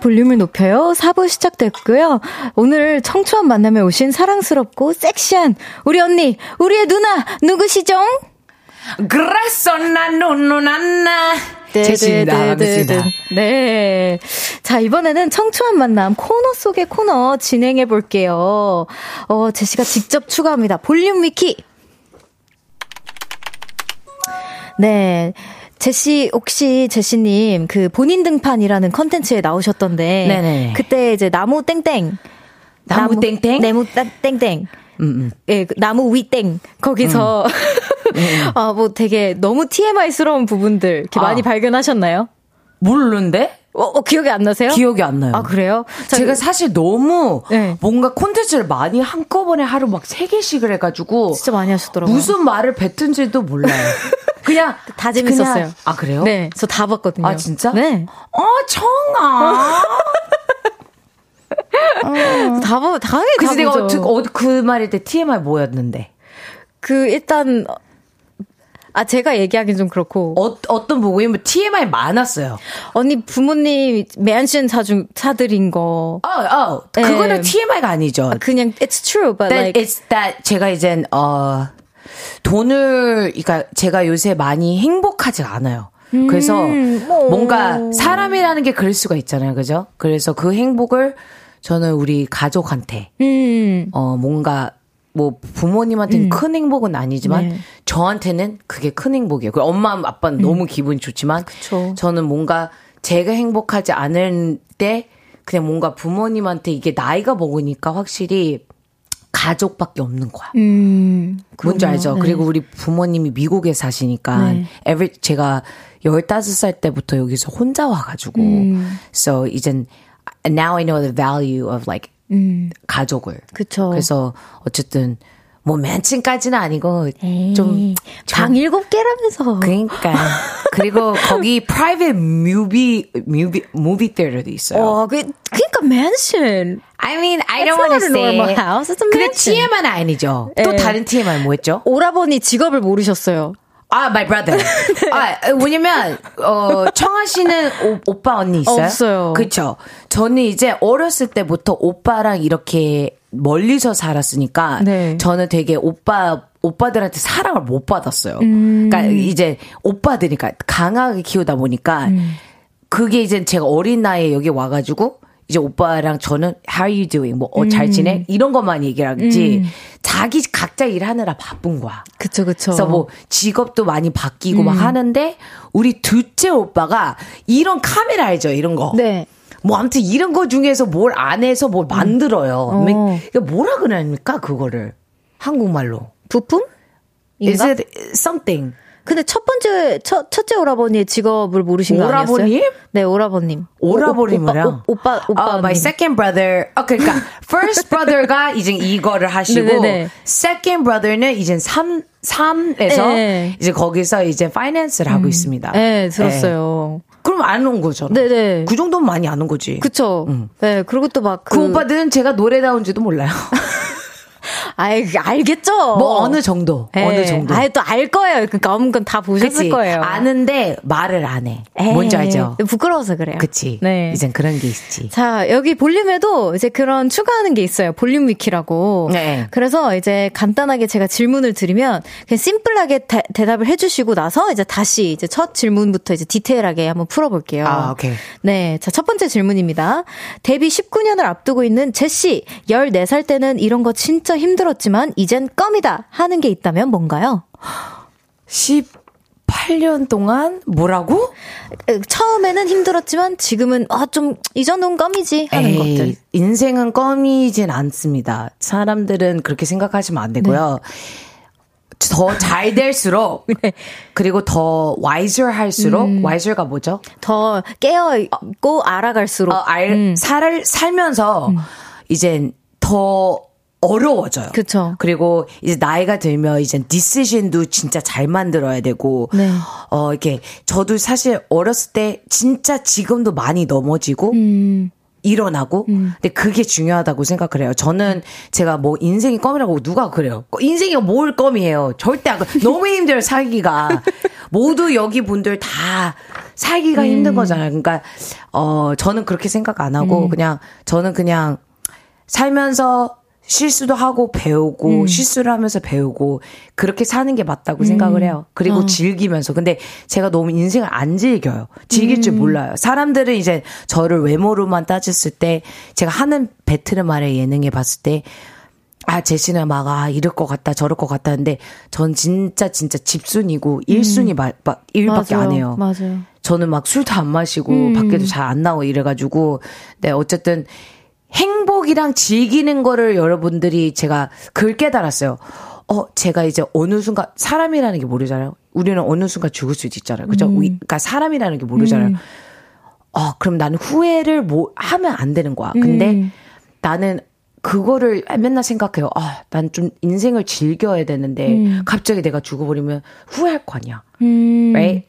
볼륨을 높여요. 사 부 시작됐고요. 오늘 청초한 만남에 오신 사랑스럽고 섹시한 우리 언니, 우리의 누나 누구시죠? 그래서 난 누누나나 제시입니다. 반갑습니다. 네. 자, 이번에는 청초한 만남 코너 속의 코너 진행해 볼게요. 어, 제시가 직접 추가합니다. 볼륨 위키. 네. 제시, 혹시 제시님 그 본인 등판이라는 컨텐츠에 나오셨던데 네네. 그때 이제 나무 땡땡 나무, 나무 땡땡 나무 땡땡 음, 음. 예, 나무 위땡 거기서 음. 아, 뭐 되게 너무 티엠아이스러운 부분들 이렇게 아. 많이 발견하셨나요? 모르는데? 어, 어, 기억이 안 나세요? 기억이 안 나요. 아, 그래요? 자, 제가 사실 너무 네. 뭔가 콘텐츠를 많이 한꺼번에 하루 막 세 개씩을 해가지고 진짜 많이 하시더라고요. 무슨 말을 뱉은지도 몰라요. 그냥 다 재밌었어요. 그냥, 아, 그래요? 네, 저 다 봤거든요. 아, 진짜? 네. 어, 청아. 어. 다 봐, 당연히 다 보죠. 내가 어, 그 말일 때 티엠아이 뭐였는데? 그 일단. 아, 제가 얘기하긴 좀 그렇고. 어, 어떤 부모님 티엠아이 많았어요. 언니 부모님 맨션 사준 사드린 거. 어, 어. 그거는 네. 티엠아이가 아니죠. 아, 그냥 it's true, but that like it's that 제가 이젠 어 돈을 그러니까 제가 요새 많이 행복하지가 않아요. 그래서 음, 뭔가 사람이라는 게 그럴 수가 있잖아요, 그죠? 그래서 그 행복을 저는 우리 가족한테 음. 어 뭔가 뭐 부모님한테는 음. 큰 행복은 아니지만 네. 저한테는 그게 큰 행복이에요. 그리고 엄마 아빠는 음. 너무 기분이 좋지만 그쵸. 저는 뭔가 제가 행복하지 않을 때 그냥 뭔가 부모님한테 이게 나이가 먹으니까 확실히 가족밖에 없는 거야. 음, 뭔지 알죠? 네. 그리고 우리 부모님이 미국에 사시니까 네. every, 제가 열다섯 살 때부터 여기서 혼자 와가지고 음. so 이젠 now I know the value of like 음. 가족을. 그쵸. 그래서 어쨌든 뭐 맨친까지는 아니고 좀 방 일곱 개라면서. 그러니까. 그리고 거기 private 뮤비 뮤비 무비 theater도 있어요. 어, 그 그러니까 맨션. I mean, I don't want to say. 근데 티엠아이는 아니죠. 네. 또 다른 티엠아이 뭐 했죠? 오라버니 직업을 모르셨어요. 아, my brother. 네. 아, 왜냐면, 어, 청아 씨는 오, 오빠 언니 있어요? 없어요. 그쵸. 저는 이제 어렸을 때부터 오빠랑 이렇게 멀리서 살았으니까, 네. 저는 되게 오빠, 오빠들한테 사랑을 못 받았어요. 음. 그러니까 이제 오빠들이니까 강하게 키우다 보니까, 음. 그게 이제 제가 어린 나이에 여기 와가지고, 이제 오빠랑 저는 how are you doing? 뭐 어, 잘 지내? 음. 이런 것만 얘기를 하지 음. 자기 각자 일하느라 바쁜 거야. 그쵸 그쵸. 그래서 뭐 직업도 많이 바뀌고 음. 막 하는데 우리 둘째 오빠가 이런 카메라 알죠? 이런 거. 네. 뭐 아무튼 이런 거 중에서 뭘 안 해서 뭘 만들어요. 음. 어. 뭐라 그럽니까 그거를 한국말로 부품? Is it something? 근데 첫 번째, 첫, 첫째 오라버니의 직업을 모르신 거 아니었어요? 오라버님? 네, 오라버님. 오라버님이랑? 오빠, 오빠. 오빠 어, my second brother. 아, 그러니까, first brother가 이제 이거를 하시고, 네네네. second brother는 이제 삼, 삼에서, 네. 이제 거기서 이제 finance를 하고 음. 있습니다. 네, 들었어요. 네. 그럼 안 온 거죠. 네네. 그 정도면 많이 안 온 거지. 그쵸. 음. 네, 그리고 또 막. 그, 그 오빠들은 제가 노래 나온지도 몰라요. 아이, 알겠죠? 뭐, 어느 정도. 에이. 어느 정도. 아이, 또 알 거예요. 그니까, 없는 건 다 보셨을 그치? 거예요. 아는데, 말을 안 해. 에이. 뭔지 알죠? 부끄러워서 그래요. 그치. 네. 이젠 그런 게 있지. 자, 여기 볼륨에도 이제 그런 추가하는 게 있어요. 볼륨 위키라고. 네. 그래서 이제 간단하게 제가 질문을 드리면, 그냥 심플하게 다, 대답을 해주시고 나서 이제 다시 이제 첫 질문부터 이제 디테일하게 한번 풀어볼게요. 아, 오케이. 네. 자, 첫 번째 질문입니다. 데뷔 십구 년을 앞두고 있는 제시. 열네 살 때는 이런 거 진짜 힘들었어요. 힘들었지만 이젠 껌이다 하는 게 있다면 뭔가요? 십팔 년 동안 뭐라고? 처음에는 힘들었지만 지금은 아, 좀 이 정도는 껌이지 하는 에이, 것들. 인생은 껌이진 않습니다. 사람들은 그렇게 생각하시면 안 되고요. 네. 더 잘 될수록 네. 그리고 더 wiser 할수록 음. wiser가 뭐죠? 더 깨어있고 알아갈수록 어, 알, 음. 살, 살면서 음. 이젠 더 어려워져요. 그쵸. 그리고 이제 나이가 들면 이제 디시션도 진짜 잘 만들어야 되고, 네. 어, 이렇게, 저도 사실 어렸을 때 진짜 지금도 많이 넘어지고, 음. 일어나고, 음. 근데 그게 중요하다고 생각을 해요. 저는 제가 뭐 인생이 껌이라고 누가 그래요? 인생이 뭘 껌이에요? 절대 안, 너무 힘들어요, 살기가. 모두 여기 분들 다 살기가 음. 힘든 거잖아요. 그러니까, 어, 저는 그렇게 생각 안 하고, 음. 그냥, 저는 그냥 살면서 실수도 하고 배우고 음. 실수를 하면서 배우고 그렇게 사는 게 맞다고 음. 생각을 해요. 그리고 어. 즐기면서. 근데 제가 너무 인생을 안 즐겨요. 즐길 음. 줄 몰라요. 사람들은 이제 저를 외모로만 따졌을 때 제가 하는 베트남의 예능에 봤을 때 아, 제시는 막 아, 이럴 것 같다 저럴 것 같다 하는데 전 진짜 진짜 집순이고 일순위 막 음. 일밖에 맞아요. 안 해요. 맞아요. 저는 막 술도 안 마시고 음. 밖에도 잘 안 나오고 이래가지고 네, 어쨌든 행복이랑 즐기는 거를 여러분들이 제가 그걸 깨달았어요. 어, 제가 이제 어느 순간 사람이라는 게 모르잖아요. 우리는 어느 순간 죽을 수도 있잖아요. 그죠? 음. 그러니까 사람이라는 게 모르잖아요. 음. 어, 그럼 나는 후회를 뭐 하면 안 되는 거야. 근데 음. 나는 그거를 맨날 생각해요. 아, 난 좀 인생을 즐겨야 되는데 음. 갑자기 내가 죽어버리면 후회할 거 아니야. 음. Right?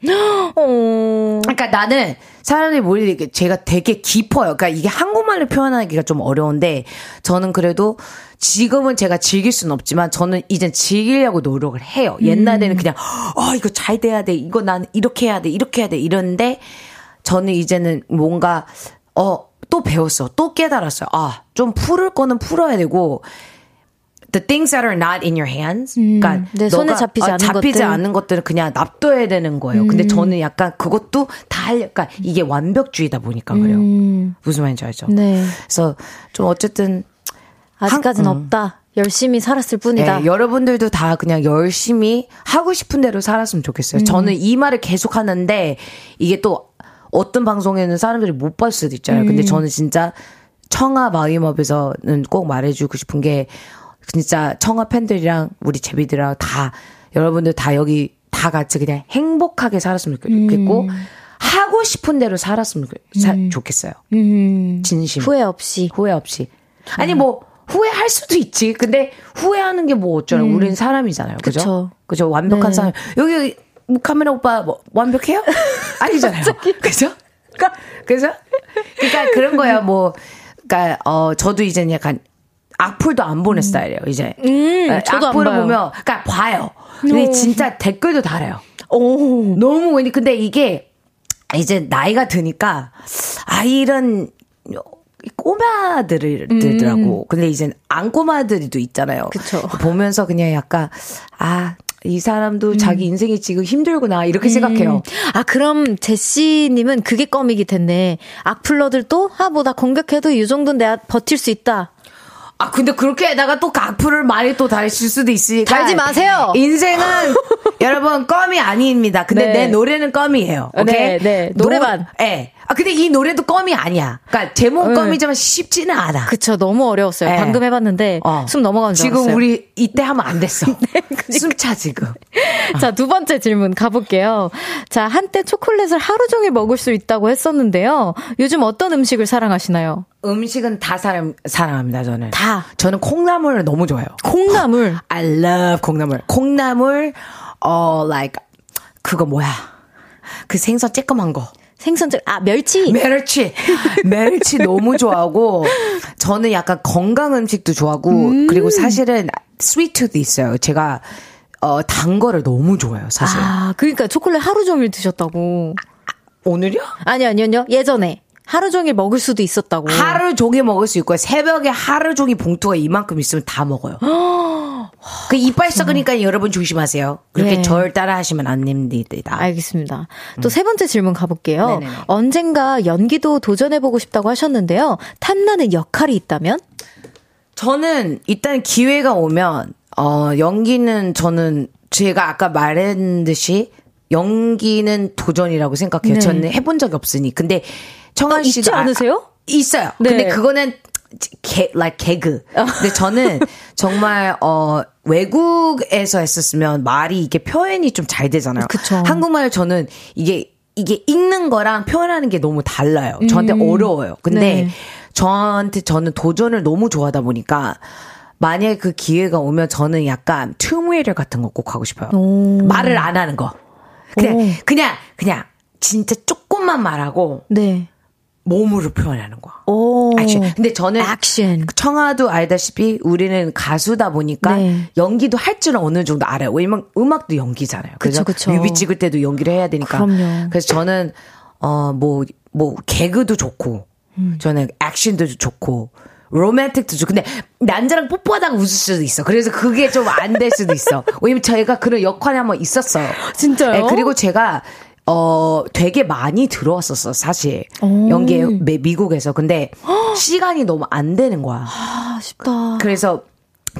어. 그러니까 나는 사람들이 몰릴 게 제가 되게 깊어요. 그러니까 이게 한국말로 표현하기가 좀 어려운데 저는 그래도 지금은 제가 즐길 수는 없지만 저는 이젠 즐기려고 노력을 해요. 옛날에는 음. 그냥 어, 이거 잘 돼야 돼. 이거 난 이렇게 해야 돼. 이렇게 해야 돼. 이런데 저는 이제는 뭔가 어, 또 배웠어. 또 깨달았어요. 아, 좀 풀을 거는 풀어야 되고 The things that are not in your hands. 음, 그러니까 내 손에 잡히지, 아, 않은, 잡히지 것들. 않은 것들은 그냥 납둬야 되는 거예요. 음. 근데 저는 약간 그것도 다 할, 그러니까 이게 완벽주의다 보니까 그래요. 음. 무슨 말인지 알죠? 네. 그래서 좀 어쨌든 아직까지는 한, 음. 없다. 열심히 살았을 뿐이다. 네, 여러분들도 다 그냥 열심히 하고 싶은 대로 살았으면 좋겠어요. 음. 저는 이 말을 계속 하는데 이게 또 어떤 방송에는 사람들이 못 볼 수도 있잖아요. 음. 근데 저는 진짜 청아 마음업에서는 꼭 말해주고 싶은 게 진짜 청아 팬들이랑 우리 제비들이랑 다 여러분들 다 여기 다 같이 그냥 행복하게 살았으면 좋겠고 음. 하고 싶은 대로 살았으면 사, 음. 좋겠어요. 음. 진심 후회 없이 후회 없이 정말. 아니 뭐 후회할 수도 있지. 근데 후회하는 게 뭐 어쩌나 음. 우린 사람이잖아요. 그죠? 그죠? 완벽한 네. 사람 여기 카메라 오빠 뭐, 완벽해요? 아니잖아요. 그죠? 그러니까 그죠? 그러니까 그런 거야 뭐. 그러니까 어 저도 이제 약간 악플도 안 보는 음. 스타일이에요, 이제. 음, 네, 저도 악플을 안 봐요. 보면, 그러니까 봐요. 근데 오. 진짜 댓글도 달아요. 오. 너무, 근데 이게, 이제 나이가 드니까, 아, 이런, 꼬마들이더라고. 음. 근데 이제 안 꼬마들도 있잖아요. 그쵸. 보면서 그냥 약간, 아, 이 사람도 음. 자기 인생이 지금 힘들구나 이렇게 음. 생각해요. 아 그럼 제시님은 그게 껌이기 텐데 악플러들도 아 뭐 나 공격해도 이 정도는 내가 버틸 수 있다. 아 근데 그렇게 해다가 또 악플을 많이 또 달실 수도 있으니까 달지 마세요. 인생은 여러분 껌이 아닙니다. 근데 네. 내 노래는 껌이에요. 오케이? 네, 네. 노래만. 노, 네. 아 근데 이 노래도 껌이 아니야. 그러니까 제목 껌이지만 쉽지는 않아. 그쵸. 너무 어려웠어요. 네. 방금 해봤는데 어. 숨 넘어가는 줄 알았어요. 지금 우리 이때 하면 안 됐어. 네, 그러니까. 숨차 지금. 자, 두 번째 질문 가볼게요. 자, 한때 초콜릿을 하루 종일 먹을 수 있다고 했었는데요. 요즘 어떤 음식을 사랑하시나요? 음식은 다 사람, 사랑합니다, 저는. 다. 저는 콩나물을 너무 좋아해요. 콩나물? I love 콩나물. 콩나물, 어, like, 그거 뭐야. 그 생선 쬐끔한 거. 생선 쬐, 아, 멸치. 멸치. 멸치 너무 좋아하고, 저는 약간 건강 음식도 좋아하고, 음. 그리고 사실은 스위트도 있어요. 제가, 어, 단 거를 너무 좋아해요, 사실. 아, 그러니까 초콜릿 하루 종일 드셨다고. 아, 오늘요? 아니, 아니요, 예전에. 하루 종일 먹을 수도 있었다고. 하루 종일 먹을 수 있고요. 새벽에 하루 종일 봉투가 이만큼 있으면 다 먹어요. 그 이빨 썩으니까 여러분 조심하세요. 그렇게 네. 절 따라 하시면 안 됩니다. 알겠습니다. 또 세 음. 번째 질문 가볼게요. 네네네. 언젠가 연기도 도전해보고 싶다고 하셨는데요. 탐나는 역할이 있다면? 저는 일단 기회가 오면 어, 연기는 저는 제가 아까 말한 듯이 연기는 도전이라고 생각해요. 네. 저는 해본 적이 없으니. 근데 청아 씨가 있지 않으세요? 아, 있어요. 네. 근데 그거는 개, like 개그. 근데 저는 정말 어 외국에서 했었으면 말이 이게 표현이 좀 잘 되잖아요. 그쵸. 한국말 저는 이게 이게 읽는 거랑 표현하는 게 너무 달라요. 저한테 음. 어려워요. 근데 네. 저한테 저는 도전을 너무 좋아하다 보니까 만약에 그 기회가 오면 저는 약간 툼웨이터 같은 거 꼭 하고 싶어요. 오. 말을 안 하는 거. 그냥 오. 그냥 그냥 진짜 조금만 말하고. 네. 몸으로 표현하는 거야. 오. 액션. 근데 저는 액션. 청아도 알다시피 우리는 가수다 보니까 네. 연기도 할 줄은 어느 정도 알아요. 왜냐면 음악도 연기잖아요. 그래서 뮤비 찍을 때도 연기를 해야 되니까. 그럼요. 그래서 저는 어 뭐 뭐 개그도 좋고 음. 저는 액션도 좋고 로맨틱도 좋고 근데 남자랑 뽀뽀하다가 웃을 수도 있어. 그래서 그게 좀 안 될 수도 있어. 왜냐면 저희가 그런 역할이 한번 있었어요. 진짜요? 네, 그리고 제가 어 되게 많이 들어왔었어 사실 연기 미국에서 근데 허! 시간이 너무 안 되는 거야. 아, 아쉽다. 그래서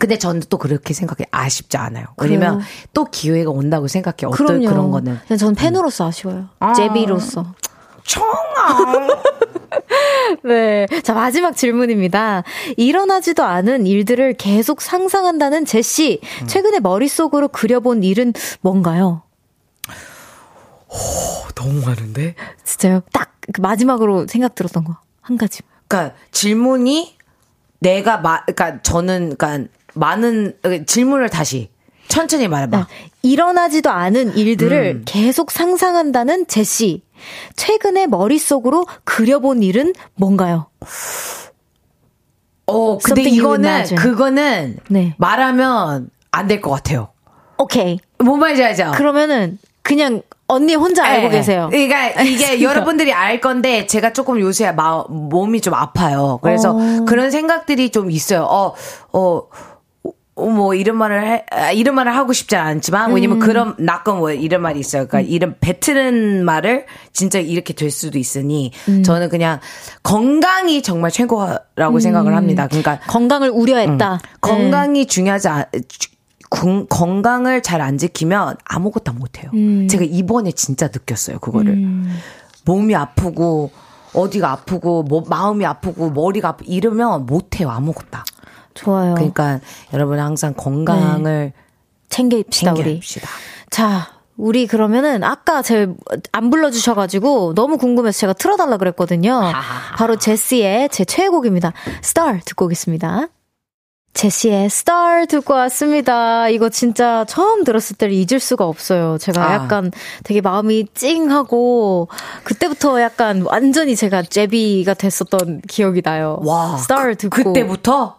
근데 저는 또 그렇게 생각해 아쉽지 않아요. 왜냐면 또 기회가 온다고 생각해. 어떤 그럼요. 그런 거는. 근데 저는 팬으로서 아쉬워요. 아. 제비로서. 청아. 네. 자, 마지막 질문입니다. 일어나지도 않은 일들을 계속 상상한다는 제시. 음. 최근에 머릿속으로 그려본 일은 뭔가요? 오, 너무 많은데? 진짜요? 딱 마지막으로 생각 들었던 거 한 가지. 그러니까 질문이 내가 마, 그러니까 저는 그러니까 많은 질문을 다시 천천히 말해봐. 아, 일어나지도 않은 일들을 음. 계속 상상한다는 제시. 최근에 머릿속으로 그려본 일은 뭔가요? 어, 근데 이거는, 그거는 네. 말하면 안 될 것 같아요. 오케이. 뭔 말인지 알죠? 그러면은 그냥 언니 혼자 알고 네. 계세요. 그러니까 이게 여러분들이 알 건데 제가 조금 요새 마, 몸이 좀 아파요. 그래서 어. 그런 생각들이 좀 있어요. 어, 어. 뭐 이런 말을 해, 이런 말을 하고 싶지 않지만 왜냐면 음. 그런 낙건 뭐 이런 말이 있어요. 그러니까 이런 뱉은 말을 진짜 이렇게 될 수도 있으니 음. 저는 그냥 건강이 정말 최고라고 음. 생각을 합니다. 그러니까 건강을 우려했다. 음. 건강이 음. 중요하지 않, 구, 건강을 잘 안 지키면 아무것도 못해요. 음. 제가 이번에 진짜 느꼈어요 그거를. 음. 몸이 아프고 어디가 아프고 뭐, 마음이 아프고 머리가 아프고 이러면 못해요 아무것도. 좋아요. 그러니까 여러분 항상 건강을 네. 챙깁시다, 챙깁시다. 우리. 자, 우리 그러면은 아까 제 안 불러주셔가지고 너무 궁금해서 제가 틀어달라 그랬거든요. 아하. 바로 제시의 제 최애곡입니다. Star 듣고 오겠습니다. 제시의 Star 듣고 왔습니다. 이거 진짜 처음 들었을 때를 잊을 수가 없어요. 제가 아. 약간 되게 마음이 찡하고 그때부터 약간 완전히 제가 제비가 됐었던 기억이 나요. 와, Star 듣고 그, 그때부터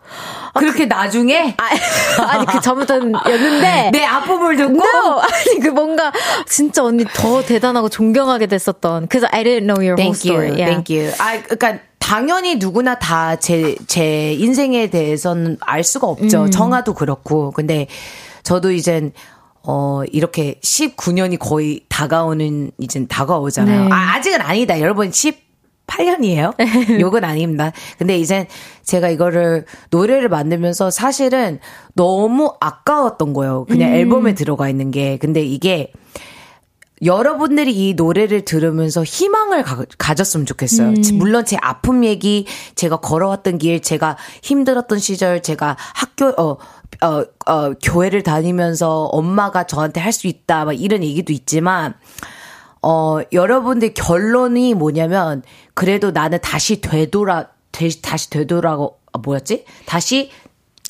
아, 그렇게 그, 나중에 아, 아니 그 전부터였는데 내 아픔을 듣고 no, 아니 그 뭔가 진짜 언니 더 대단하고 존경하게 됐었던. 그래서 I didn't know your whole story. Thank you. Thank you. 아, 그러니까. 당연히 누구나 다 제, 제 인생에 대해서는 알 수가 없죠. 음. 정아도 그렇고. 근데 저도 이젠, 어, 이렇게 십구 년이 거의 다가오는, 이젠 다가오잖아요. 네. 아, 아직은 아니다. 여러분, 십팔 년이에요. 욕은 아닙니다. 근데 이젠 제가 이거를, 노래를 만들면서 사실은 너무 아까웠던 거예요. 그냥 음. 앨범에 들어가 있는 게. 근데 이게, 여러분들이 이 노래를 들으면서 희망을 가, 가졌으면 좋겠어요. 음. 물론 제 아픔 얘기, 제가 걸어왔던 길, 제가 힘들었던 시절, 제가 학교, 어, 어, 어, 교회를 다니면서 엄마가 저한테 할 수 있다, 막 이런 얘기도 있지만, 어, 여러분들 결론이 뭐냐면, 그래도 나는 다시 되돌아, 되, 다시 되돌아고, 아, 뭐였지? 다시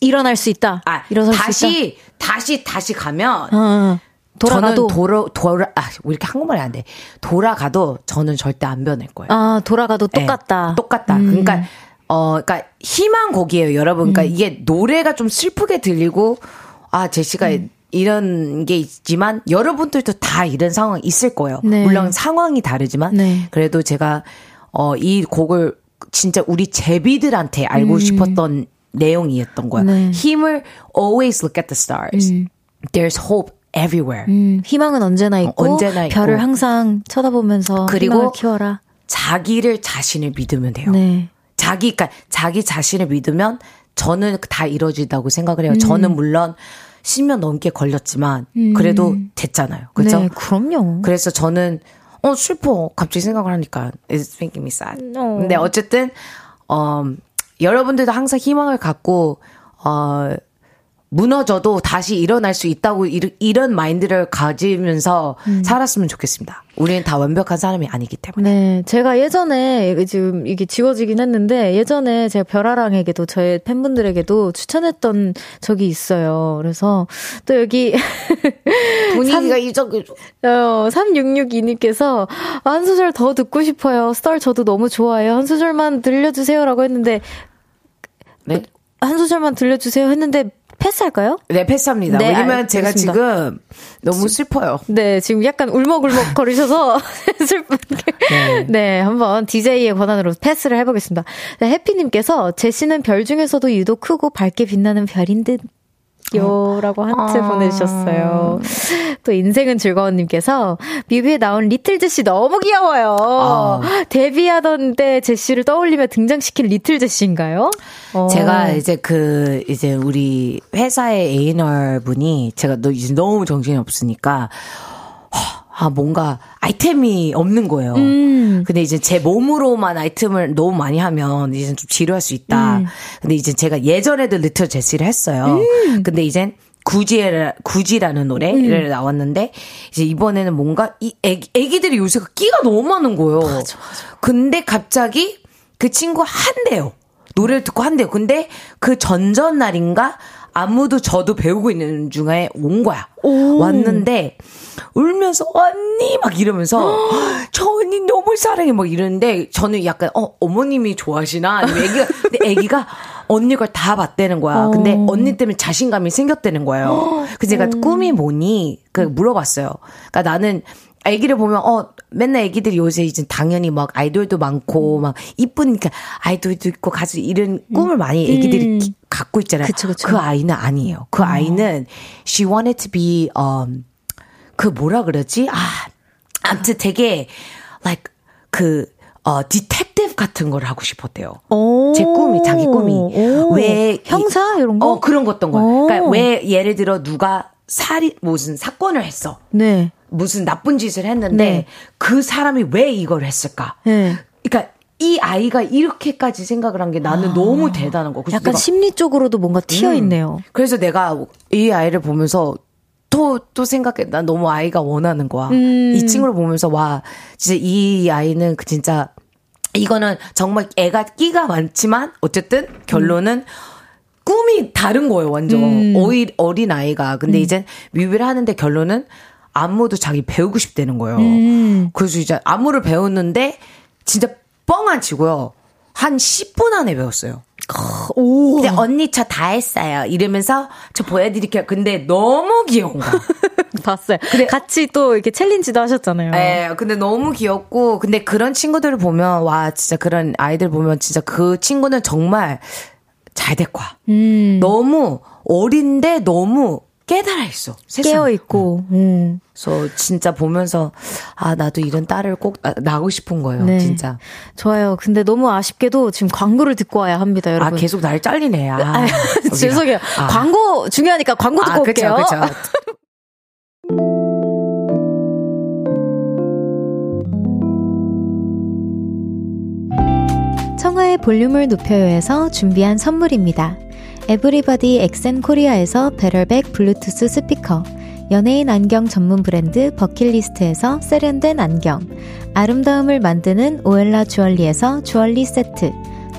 일어날 수 있다. 아, 일어날 다시, 수 있다. 다시, 다시, 다시 가면, 어. 돌아가도. 저는 돌아, 돌아, 아, 왜 이렇게 한국말이 안 돼. 돌아가도 저는 절대 안 변할 거예요. 아, 돌아가도 똑같다. 네, 똑같다. 음. 그러니까, 어, 그러니까 희망곡이에요, 여러분. 음. 그러니까 이게 노래가 좀 슬프게 들리고, 아, 제시가 음. 이런 게 있지만, 여러분들도 다 이런 상황이 있을 거예요. 네. 물론 상황이 다르지만, 네. 그래도 제가, 어, 이 곡을 진짜 우리 제비들한테 알고 음. 싶었던 내용이었던 거야. 네. 힘을 always look at the stars. 음. There's hope. everywhere. 음, 희망은 언제나 있고, 어, 언제나 있고 별을 항상 쳐다보면서 그리고 희망을 키워라. 자기를 자신을 믿으면 돼요. 네. 자기 그러니까 자기 자신을 믿으면 저는 다 이루어진다고 생각을 해요. 음. 저는 물론 십 년 넘게 걸렸지만 음. 그래도 됐잖아요. 그렇죠? 네, 그럼요. 그래서 저는 어 슬퍼. 갑자기 생각을 하니까 it's making me sad. No. 근데 어쨌든 어, 여러분들도 항상 희망을 갖고 어 무너져도 다시 일어날 수 있다고 이런 마인드를 가지면서 음. 살았으면 좋겠습니다. 우리는 다 완벽한 사람이 아니기 때문에. 네, 제가 예전에 지금 이게 지워지긴 했는데 예전에 제가 별아랑에게도 저의 팬분들에게도 추천했던 적이 있어요. 그래서 또 여기 분위기가 이쪽이 어, 삼육육이 님께서 한 소절 더 듣고 싶어요. 스타일 저도 너무 좋아해요. 한 소절만 들려주세요라고 했는데 네? 한 소절만 들려주세요 했는데 패스할까요? 네, 패스합니다. 네, 왜냐면 아, 제가 알겠습니다. 지금 너무 슬퍼요. 네, 지금 약간 울먹울먹 거리셔서 슬픈데. 네. 네, 한번 디제이의 권한으로 패스를 해보겠습니다. 네, 해피님께서 제시는 별 중에서도 유독 크고 밝게 빛나는 별인 듯. 요라고 하트 아~ 보내주셨어요. 또 인생은 즐거운님께서 뮤비에 나온 리틀 제시 너무 귀여워요. 아. 데뷔하던 때 제시를 떠올리며 등장시킨 리틀 제시인가요? 제가 어. 이제 그 이제 우리 회사의 에이알 분이 제가 너무 정신이 없으니까 아 뭔가 아이템이 없는 거예요. 음. 근데 이제 제 몸으로만 아이템을 너무 많이 하면 이제 좀 지루할 수 있다. 음. 근데 이제 제가 예전에도 리틀 제시를 했어요. 음. 근데 이젠 굳이 굳이라는 노래를 음. 나왔는데 이제 이번에는 뭔가 이 애기, 애기들이 요새 끼가 너무 많은 거예요. 맞아, 맞아. 근데 갑자기 그 친구 한대요. 노래를 듣고 한대요. 근데 그 전전 날인가? 아무도 저도 배우고 있는 중에 온 거야. 오. 왔는데 울면서 언니 막 이러면서 저 언니 홀사랑이 뭐 이런데 저는 약간 어 어머님이 좋아하시나 아니면 애기가 근데 애기가 언니 걸 다 봤다는 거야. 어. 근데 언니 때문에 자신감이 생겼다는 거예요. 그래서 제가 음. 꿈이 뭐니 그 물어봤어요. 그러니까 나는 애기를 보면 어 맨날 애기들이 요새 이제 당연히 막 아이돌도 많고 막 이쁜 그러니까 아이돌도 있고 가수 이런 꿈을 많이 애기들이 음. 갖고 있잖아요. 그쵸, 그쵸. 그 아이는 아니에요. 그 어. 아이는 she wanted to be um 그 뭐라 그러지? 아 아무튼 되게 like 그 어 디텍티브 같은 걸 하고 싶었대요. 제 꿈이 자기 꿈이 왜 형사 이런 거? 어 그런 거였던 거예요. 그러니까 왜 예를 들어 누가 살인 무슨 사건을 했어. 네. 무슨 나쁜 짓을 했는데 네. 그 사람이 왜 이걸 했을까? 네. 그러니까 이 아이가 이렇게까지 생각을 한 게 나는 아, 너무 대단한 거. 약간 내가, 심리적으로도 뭔가 튀어 있네요. 음, 그래서 내가 이 아이를 보면서 또, 또 생각해. 난 너무 아이가 원하는 거야. 음. 이 친구를 보면서 와 진짜 이 아이는 그 진짜 이거는 정말 애가 끼가 많지만 어쨌든 결론은 음. 꿈이 다른 거예요. 완전 음. 어이, 어린 아이가. 근데 음. 이제 뮤비를 하는데 결론은 안무도 자기 배우고 싶다는 거예요. 음. 그래서 이제 안무를 배웠는데 진짜 뻥안 치고요. 한 십 분 안에 배웠어요. 오. 근데 언니 저 다 했어요. 이러면서 저 보여드릴게요. 근데 너무 귀여운 거야. 봤어요. 근데 같이 또 이렇게 챌린지도 하셨잖아요. 네. 근데 너무 귀엽고 근데 그런 친구들을 보면 와 진짜 그런 아이들 보면 진짜 그 친구는 정말 잘 될 거야. 음. 너무 어린데 너무 깨달아 있어. 깨어 있고. 음. 그래서 진짜 보면서 아 나도 이런 딸을 꼭 낳고 싶은 거예요. 네. 진짜. 좋아요. 근데 너무 아쉽게도 지금 광고를 듣고 와야 합니다, 여러분. 아 계속 날 잘리네. 아, 아, 죄송해요. 아. 광고 중요하니까 광고 듣고 아, 올게요. 그쵸, 그쵸. 청아의 볼륨을 높여요에서 준비한 선물입니다. 에브리바디 엑센코리아에서 배럴백 블루투스 스피커, 연예인 안경 전문 브랜드 버킷리스트에서 세련된 안경, 아름다움을 만드는 오엘라 주얼리에서 주얼리 세트,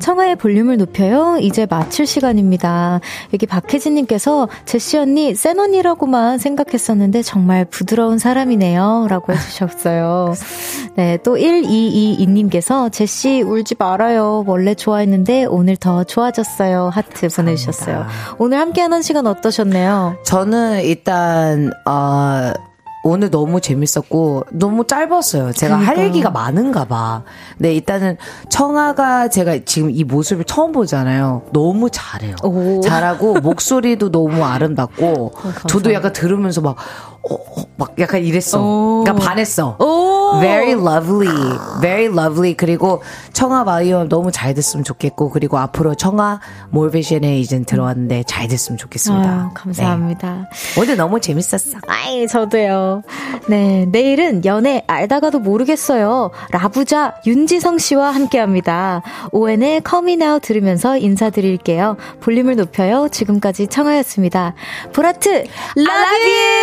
청아의 볼륨을 높여요. 이제 마칠 시간입니다. 여기 박혜진님께서 제시 언니 센 언니라고만 생각했었는데 정말 부드러운 사람이네요 라고 해주셨어요. 네, 또 천이백이십이님께서 제시 울지 말아요. 원래 좋아했는데 오늘 더 좋아졌어요. 하트 감사합니다. 보내주셨어요. 오늘 함께하는 시간 어떠셨나요? 저는 일단 어... 오늘 너무 재밌었고 너무 짧았어요. 제가 그러니까. 할 얘기가 많은가 봐. 네, 일단은 청아가 제가 지금 이 모습을 처음 보잖아요. 너무 잘해요. 오. 잘하고 목소리도 너무 아름답고 어, 저도 약간 들으면서 막, 어, 어, 막 약간 이랬어. 오. 그러니까 반했어. 오. Very lovely. Very lovely. 그리고 청아 바이옴 너무 잘 됐으면 좋겠고 그리고 앞으로 청아 몰비션에 이제 들어왔는데 잘 됐으면 좋겠습니다. 어, 감사합니다. 네. 오늘 너무 재밌었어. 아이, 저도요. 네, 내일은 연애 알다가도 모르겠어요. 라부자 윤지성 씨와 함께합니다. 오엔의 Coming Out 들으면서 인사드릴게요. 볼륨을 높여요. 지금까지 청아였습니다. 보라트, I love you!